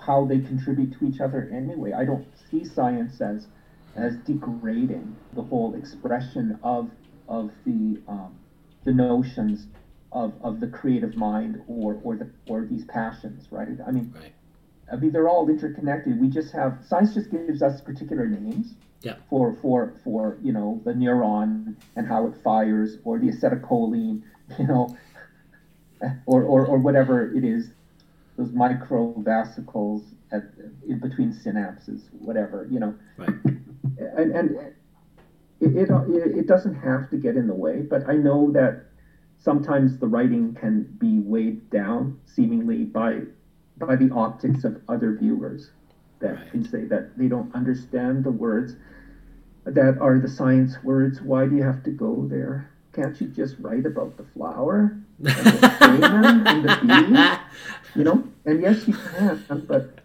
how they contribute to each other anyway. I don't see science as as degrading the whole expression of of the um, the notions of, of the creative mind or or the or these passions, right? I mean, right. I mean they're all interconnected. We just have science just gives us particular names yeah. for for for you know the neuron and how it fires or the acetylcholine, you know, or or or whatever it is, those microvasicles at, in between synapses, whatever, you know. Right. And, and it, it it doesn't have to get in the way, but I know that sometimes the writing can be weighed down seemingly by by the optics of other viewers that right. can say that they don't understand the words that are the science words. Why do you have to go there? Can't you just write about the flower and the salmon and the bee? You know, and yes, you can, but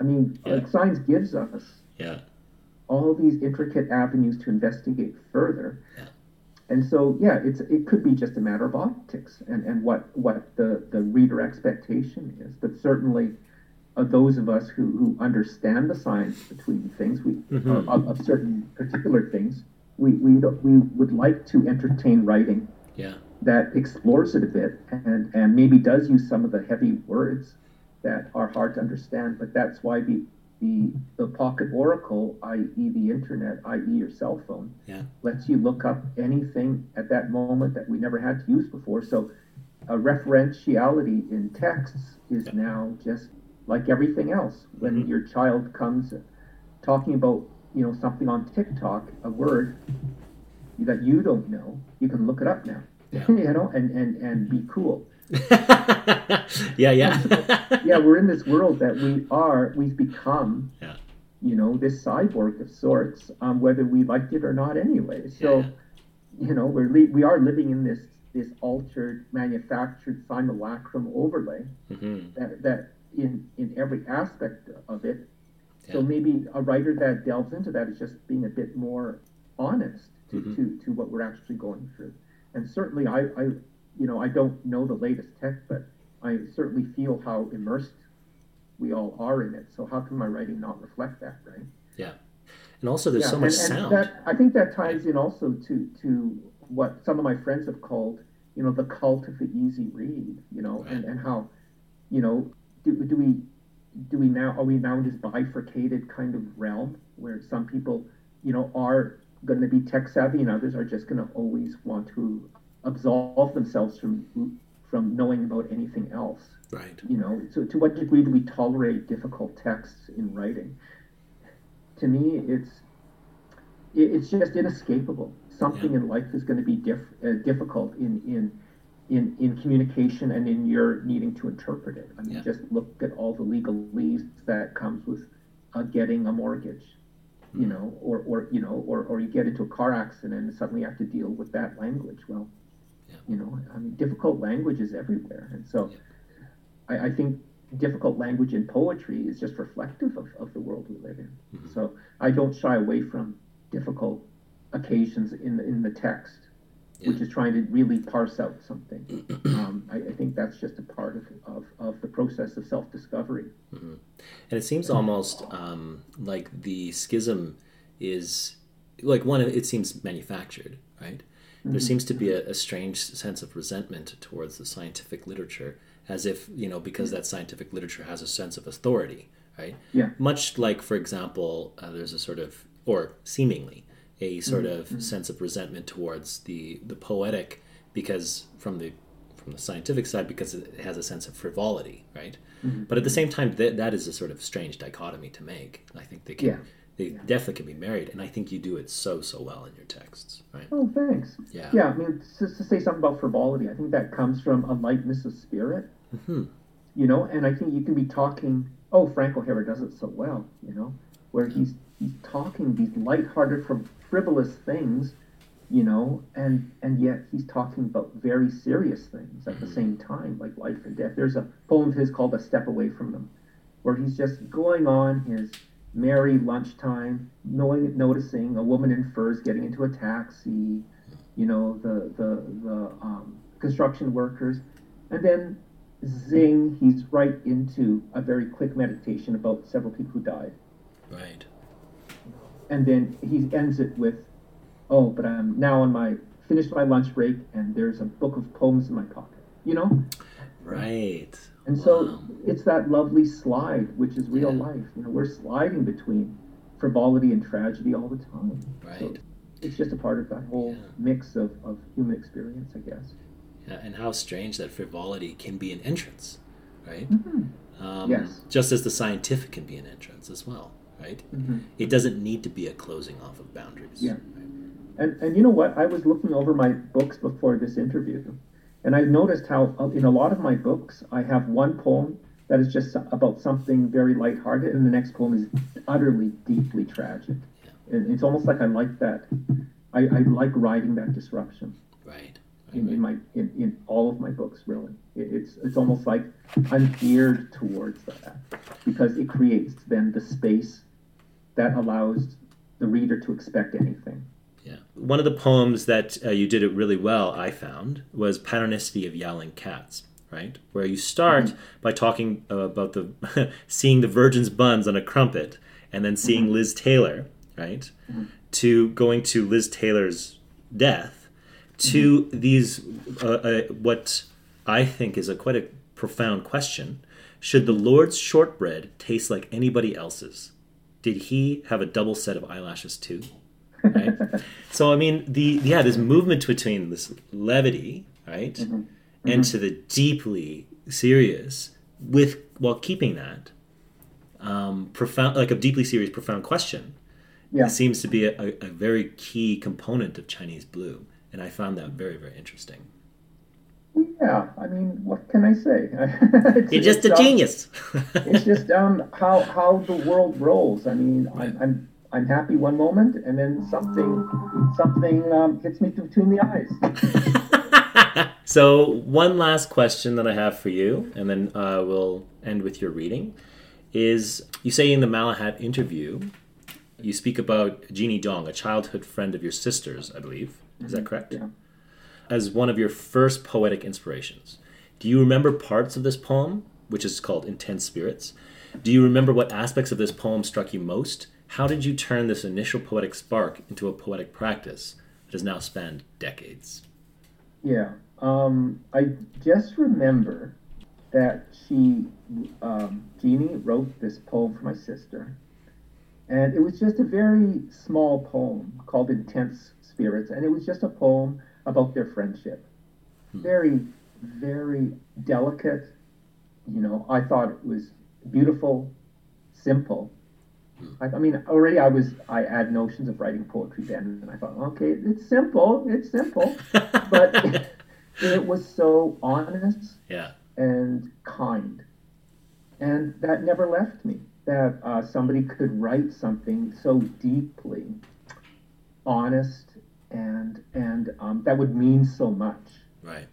I mean, yeah. like science gives us yeah. all these intricate avenues to investigate further. Yeah. And so, yeah, it's it could be just a matter of optics and, and what, what the, the reader expectation is. But certainly, uh, those of us who, who understand the science between things, we mm-hmm. uh, of, of certain particular things, we we don't, we would like to entertain writing yeah. that explores it a bit and, and maybe does use some of the heavy words that are hard to understand. But that's why the the, the pocket oracle, that is the internet, that is your cell phone, yeah. lets you look up anything at that moment that we never had to use before. So a referentiality in texts is yeah. now just like everything else. When mm-hmm. your child comes talking about, you know, something on TikTok, a word that you don't know, you can look it up now, yeah. you know, and, and, and be cool. yeah, yeah. So, yeah, we're in this world that we are, we've become, yeah. you know, this cyborg of sorts, um, whether we liked it or not anyway. So, yeah. you know, we're li- we are living in this this altered, manufactured simulacrum overlay mm-hmm. that, that in, in every aspect of it. Yeah. So maybe a writer that delves into that is just being a bit more honest to, mm-hmm. to, to what we're actually going through. And certainly I... I You know, I don't know the latest tech, but I certainly feel how immersed we all are in it. So how can my writing not reflect that, right? Yeah. And also there's yeah, so much and, and sound. That, I think that ties in also to, to what some of my friends have called, you know, the cult of the easy read, you know, right. and, and how, you know, do, do we do we now, are we now in this bifurcated kind of realm where some people, you know, are going to be tech savvy and others are just going to always want to absolve themselves from from knowing about anything else, right? You know, so to what degree do we tolerate difficult texts in writing? To me, it's it's just inescapable. Something yeah. in life is going to be diff, uh, difficult in, in in in communication and in your needing to interpret it. I mean, yeah. just look at all the legalese that comes with uh, getting a mortgage. Mm. You know, or or you know, or or you get into a car accident and suddenly you have to deal with that language. Well. You know, I mean, difficult language is everywhere. And so yeah. I, I think difficult language in poetry is just reflective of, of the world we live in. Mm-hmm. So I don't shy away from difficult occasions in the, in the text, yeah. which is trying to really parse out something. um, I, I think that's just a part of, of, of the process of self-discovery. Mm-hmm. And it seems almost um, like the schism is, like one, it seems manufactured, right? There seems to be a, a strange sense of resentment towards the scientific literature, as if, you know, because that scientific literature has a sense of authority, right? Yeah. Much like, for example, uh, there's a sort of, or seemingly, a sort mm-hmm. of mm-hmm. sense of resentment towards the, the poetic, because from the from the scientific side, because it has a sense of frivolity, right? Mm-hmm. But at the same time, th- that is a sort of strange dichotomy to make. I think they can... Yeah. They yeah. definitely can be married, and I think you do it so, so well in your texts, right? Oh, thanks. Yeah. Yeah, I mean, just to say something about frivolity, I think that comes from a lightness of spirit, mm-hmm. you know, and I think you can be talking, oh, Frank O'Hara does it so well, you know, where mm-hmm. he's he's talking these lighthearted, frivolous things, you know, and, and yet he's talking about very serious things at mm-hmm. the same time, like life and death. There's a poem of his called A Step Away From Them, where he's just going on his... merry lunchtime, knowing, noticing a woman in furs getting into a taxi, you know, the the the um, construction workers, and then zing, he's right into a very quick meditation about several people who died. Right. And then he ends it with, "Oh, but I'm now on my finished my lunch break, and there's a book of poems in my pocket." You know. Right. And so wow. it's that lovely slide, which is real yeah. life. You know, we're sliding between frivolity and tragedy all the time. Right. So it's just a part of that whole yeah. mix of, of human experience, I guess. Yeah, and how strange that frivolity can be an entrance, right? Mm-hmm. Um, yes. Just as the scientific can be an entrance as well, right? Mm-hmm. It doesn't need to be a closing off of boundaries. Yeah. Right? And and you know what? I was looking over my books before this interview. And I noticed how in a lot of my books, I have one poem that is just about something very lighthearted, and the next poem is utterly, deeply tragic. And it's almost like I like that. I, I like riding that disruption. Right. In, in my in, in all of my books, really, it, it's it's almost like I'm geared towards that, because it creates then the space that allows the reader to expect anything. Yeah. One of the poems that uh, you did it really well, I found, was Patternicity of Yowling Cats, right? Where you start mm-hmm. by talking uh, about the seeing the Virgin's buns on a crumpet, and then seeing mm-hmm. Liz Taylor, right? Mm-hmm. To going to Liz Taylor's death, to mm-hmm. these uh, uh, what I think is a quite a profound question: should the Lord's shortbread taste like anybody else's? Did he have a double set of eyelashes too? Right? So I mean, the yeah, this movement between this levity, right, mm-hmm. Mm-hmm. and to the deeply serious, with while keeping that um, profound, like a deeply serious, profound question. Yeah. It seems to be a, a, a very key component of Chinese Blue, and I found that very, very interesting. Yeah, I mean, what can I say? it's, You're just it's, a um, genius. It's just um, how how the world rolls. I mean, right. I'm, I'm I'm happy one moment, and then something something um, hits me between the eyes. So one last question that I have for you, and then uh, we'll end with your reading, is you say in the Malahat interview. You speak about Jeannie Dong, a childhood friend of your sister's, I believe. Is that correct? Yeah. As one of your first poetic inspirations. Do you remember parts of this poem, which is called Intense Spirits? Do you remember what aspects of this poem struck you most? How did you turn this initial poetic spark into a poetic practice that has now spanned decades? Yeah. Um, I just remember that she, um, Jeannie wrote this poem for my sister. And it was just a very small poem called Intense Spirits. And it was just a poem about their friendship. Hmm. Very, very delicate. You know, I thought it was beautiful, simple. Hmm. I, I mean, already I was, I had notions of writing poetry then. And I thought, okay, it's simple, it's simple. But it, it was so honest yeah. and kind. And that never left me. That uh, somebody could write something so deeply honest and and um, that would mean so much. Right.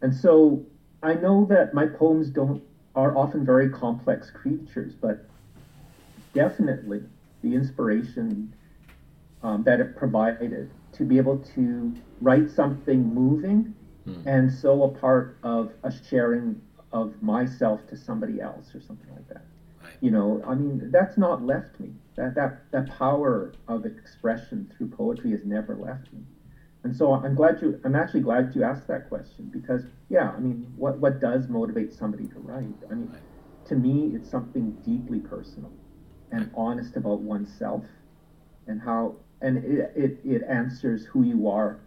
And so I know that my poems don't are often very complex creatures, but definitely the inspiration um, that it provided to be able to write something moving mm. and so a part of a sharing of myself to somebody else or something like that. You know, I mean, that's not left me. That that that power of expression through poetry has never left me. And so I'm glad you. I'm actually glad you asked that question because, yeah, I mean, what what does motivate somebody to write? I mean, to me, it's something deeply personal and honest about oneself and how and it it, it answers who you are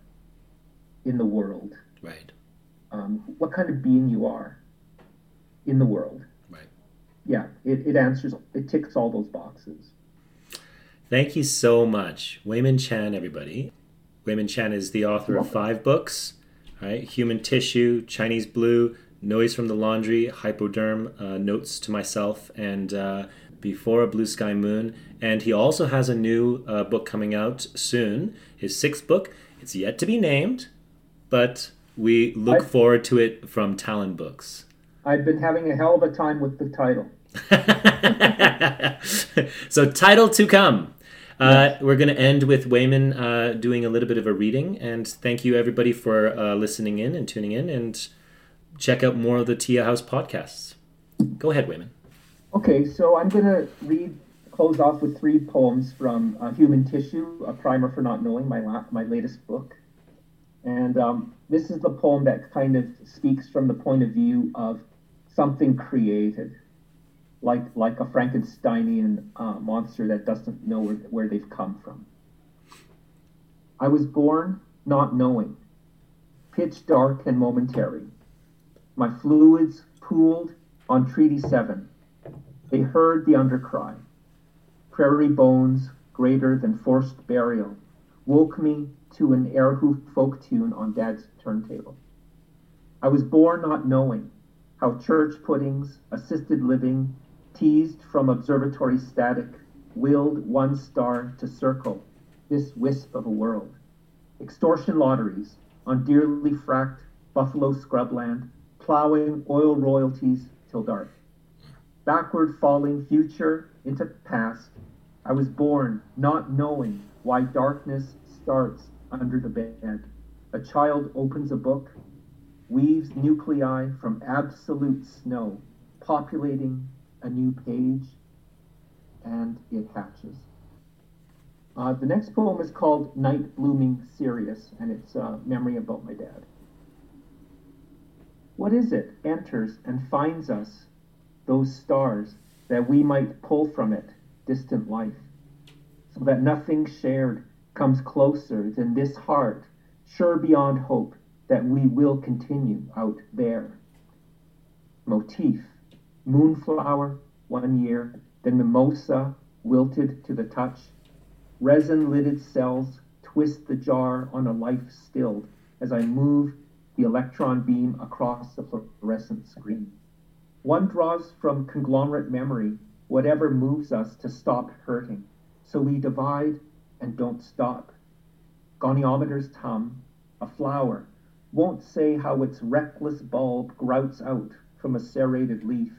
in the world. Right. Um, what kind of being you are in the world. Yeah, it, it answers, it ticks all those boxes. Thank you so much. Weyman Chan, everybody. Weyman Chan is the author of five books, right? Human Tissue, Chinese Blue, Noise from the Laundry, Hypoderm, uh, Notes to Myself, and uh, Before a Blue Sky Moon. And he also has a new uh, book coming out soon, his sixth book. It's yet to be named, but we look I... forward to it from Talon Books. I've been having a hell of a time with the title. So title to come. Uh, yes. We're going to end with Weyman uh, doing a little bit of a reading. And thank you, everybody, for uh, listening in and tuning in. And check out more of the Tia House podcasts. Go ahead, Weyman. Okay, so I'm going to read, close off with three poems from uh, Human Tissue, A Primer for Not Knowing, my la- my latest book. And um, this is the poem that kind of speaks from the point of view of something created, like like a Frankensteinian uh, monster that doesn't know where, where they've come from. I was born not knowing, pitch dark and momentary. My fluids pooled on Treaty seven. They heard the undercry. Prairie bones greater than forced burial woke me to an air hoof folk tune on Dad's turntable. I was born not knowing how church puddings, assisted living, teased from observatory static, willed one star to circle this wisp of a world. Extortion lotteries on dearly fracked buffalo scrubland, plowing oil royalties till dark. Backward falling future into past, I was born not knowing why darkness starts under the bed. A child opens a book, weaves nuclei from absolute snow, populating a new page, and it hatches. Uh, the next poem is called Night Blooming Sirius, and it's a memory about my dad. What is it enters and finds us, those stars, that we might pull from it distant life, so that nothing shared comes closer than this heart, sure beyond hope that we will continue out there? Motif, moonflower, one year, then mimosa, wilted to the touch. Resin-lidded cells twist the jar on a life stilled as I move the electron beam across the fluorescent screen. One draws from conglomerate memory whatever moves us to stop hurting, so we divide and don't stop. Goniometer's tum, a flower, won't say how its reckless bulb grouts out from a serrated leaf.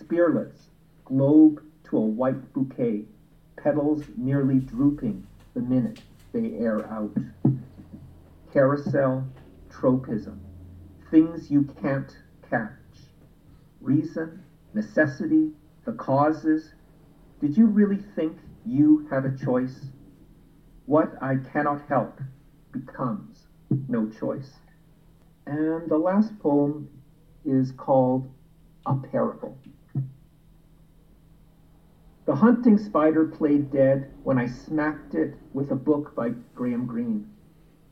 Spearlets globe to a white bouquet, petals nearly drooping the minute they air out. Carousel, tropism, things you can't catch. Reason, necessity, the causes. Did you really think you had a choice? What I cannot help becomes no choice. And the last poem is called A Parable. The hunting spider played dead when I smacked it with a book by Graham Greene.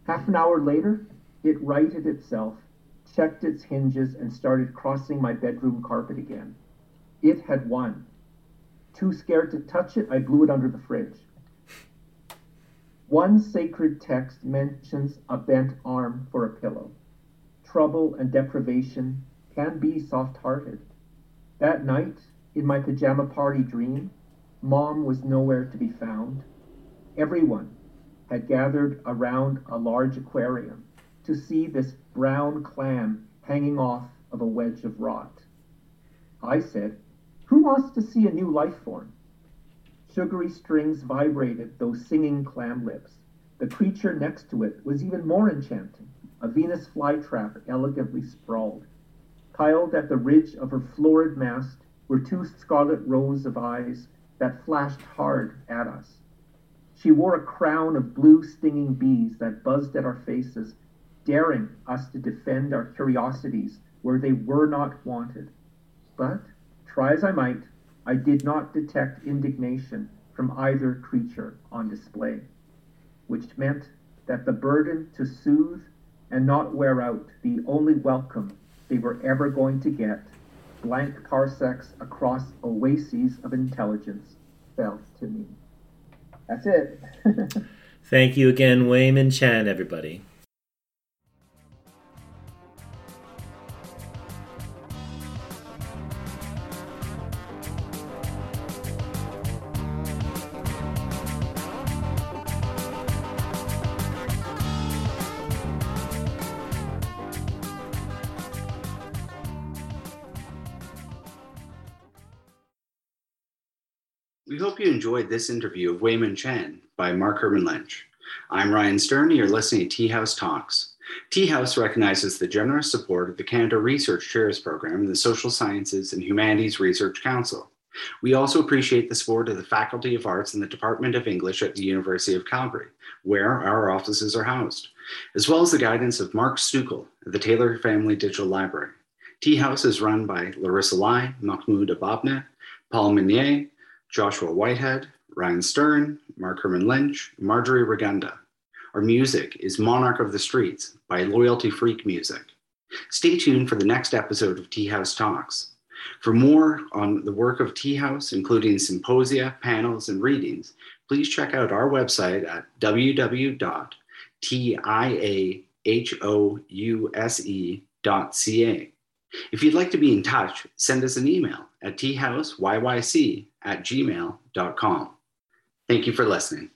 Half an hour later, it righted itself, checked its hinges, and started crossing my bedroom carpet again. It had won. Too scared to touch it, I blew it under the fridge. One sacred text mentions a bent arm for a pillow. Trouble and deprivation can be soft-hearted. That night, in my pajama party dream, Mom was nowhere to be found. Everyone had gathered around a large aquarium to see this brown clam hanging off of a wedge of rot. I said, "Who wants to see a new life form?" Sugary strings vibrated those singing clam lips. The creature next to it was even more enchanting, a Venus flytrap elegantly sprawled. Piled at the ridge of her florid mast were two scarlet rows of eyes that flashed hard at us. She wore a crown of blue stinging bees that buzzed at our faces, daring us to defend our curiosities where they were not wanted. But, try as I might, I did not detect indignation from either creature on display, which meant that the burden to soothe and not wear out the only welcome they were ever going to get, blank parsecs across oases of intelligence, fell to me. That's it. Thank you again, Weyman Chan, everybody. We hope you enjoyed this interview of Weyman Chan by Mark Herman Lynch. I'm Ryan Stern, and you're listening to Tea House Talks. Tea House recognizes the generous support of the Canada Research Chaires Program and the Social Sciences and Humanities Research Council. We also appreciate the support of the Faculty of Arts and the Department of English at the University of Calgary, where our offices are housed, as well as the guidance of Mark Stuckel at the Taylor Family Digital Library. Tea House is run by Larissa Lai, Mahmoud Ababna, Paul Minier, Joshua Whitehead, Ryan Stern, Mark Herman Lynch, Marjorie Regunda. Our music is Monarch of the Streets by Loyalty Freak Music. Stay tuned for the next episode of Tea House Talks. For more on the work of Tea House, including symposia, panels, and readings, please check out our website at w w w dot tia house dot c a. If you'd like to be in touch, send us an email at teahouseyyc at gmail dot com. Thank you for listening.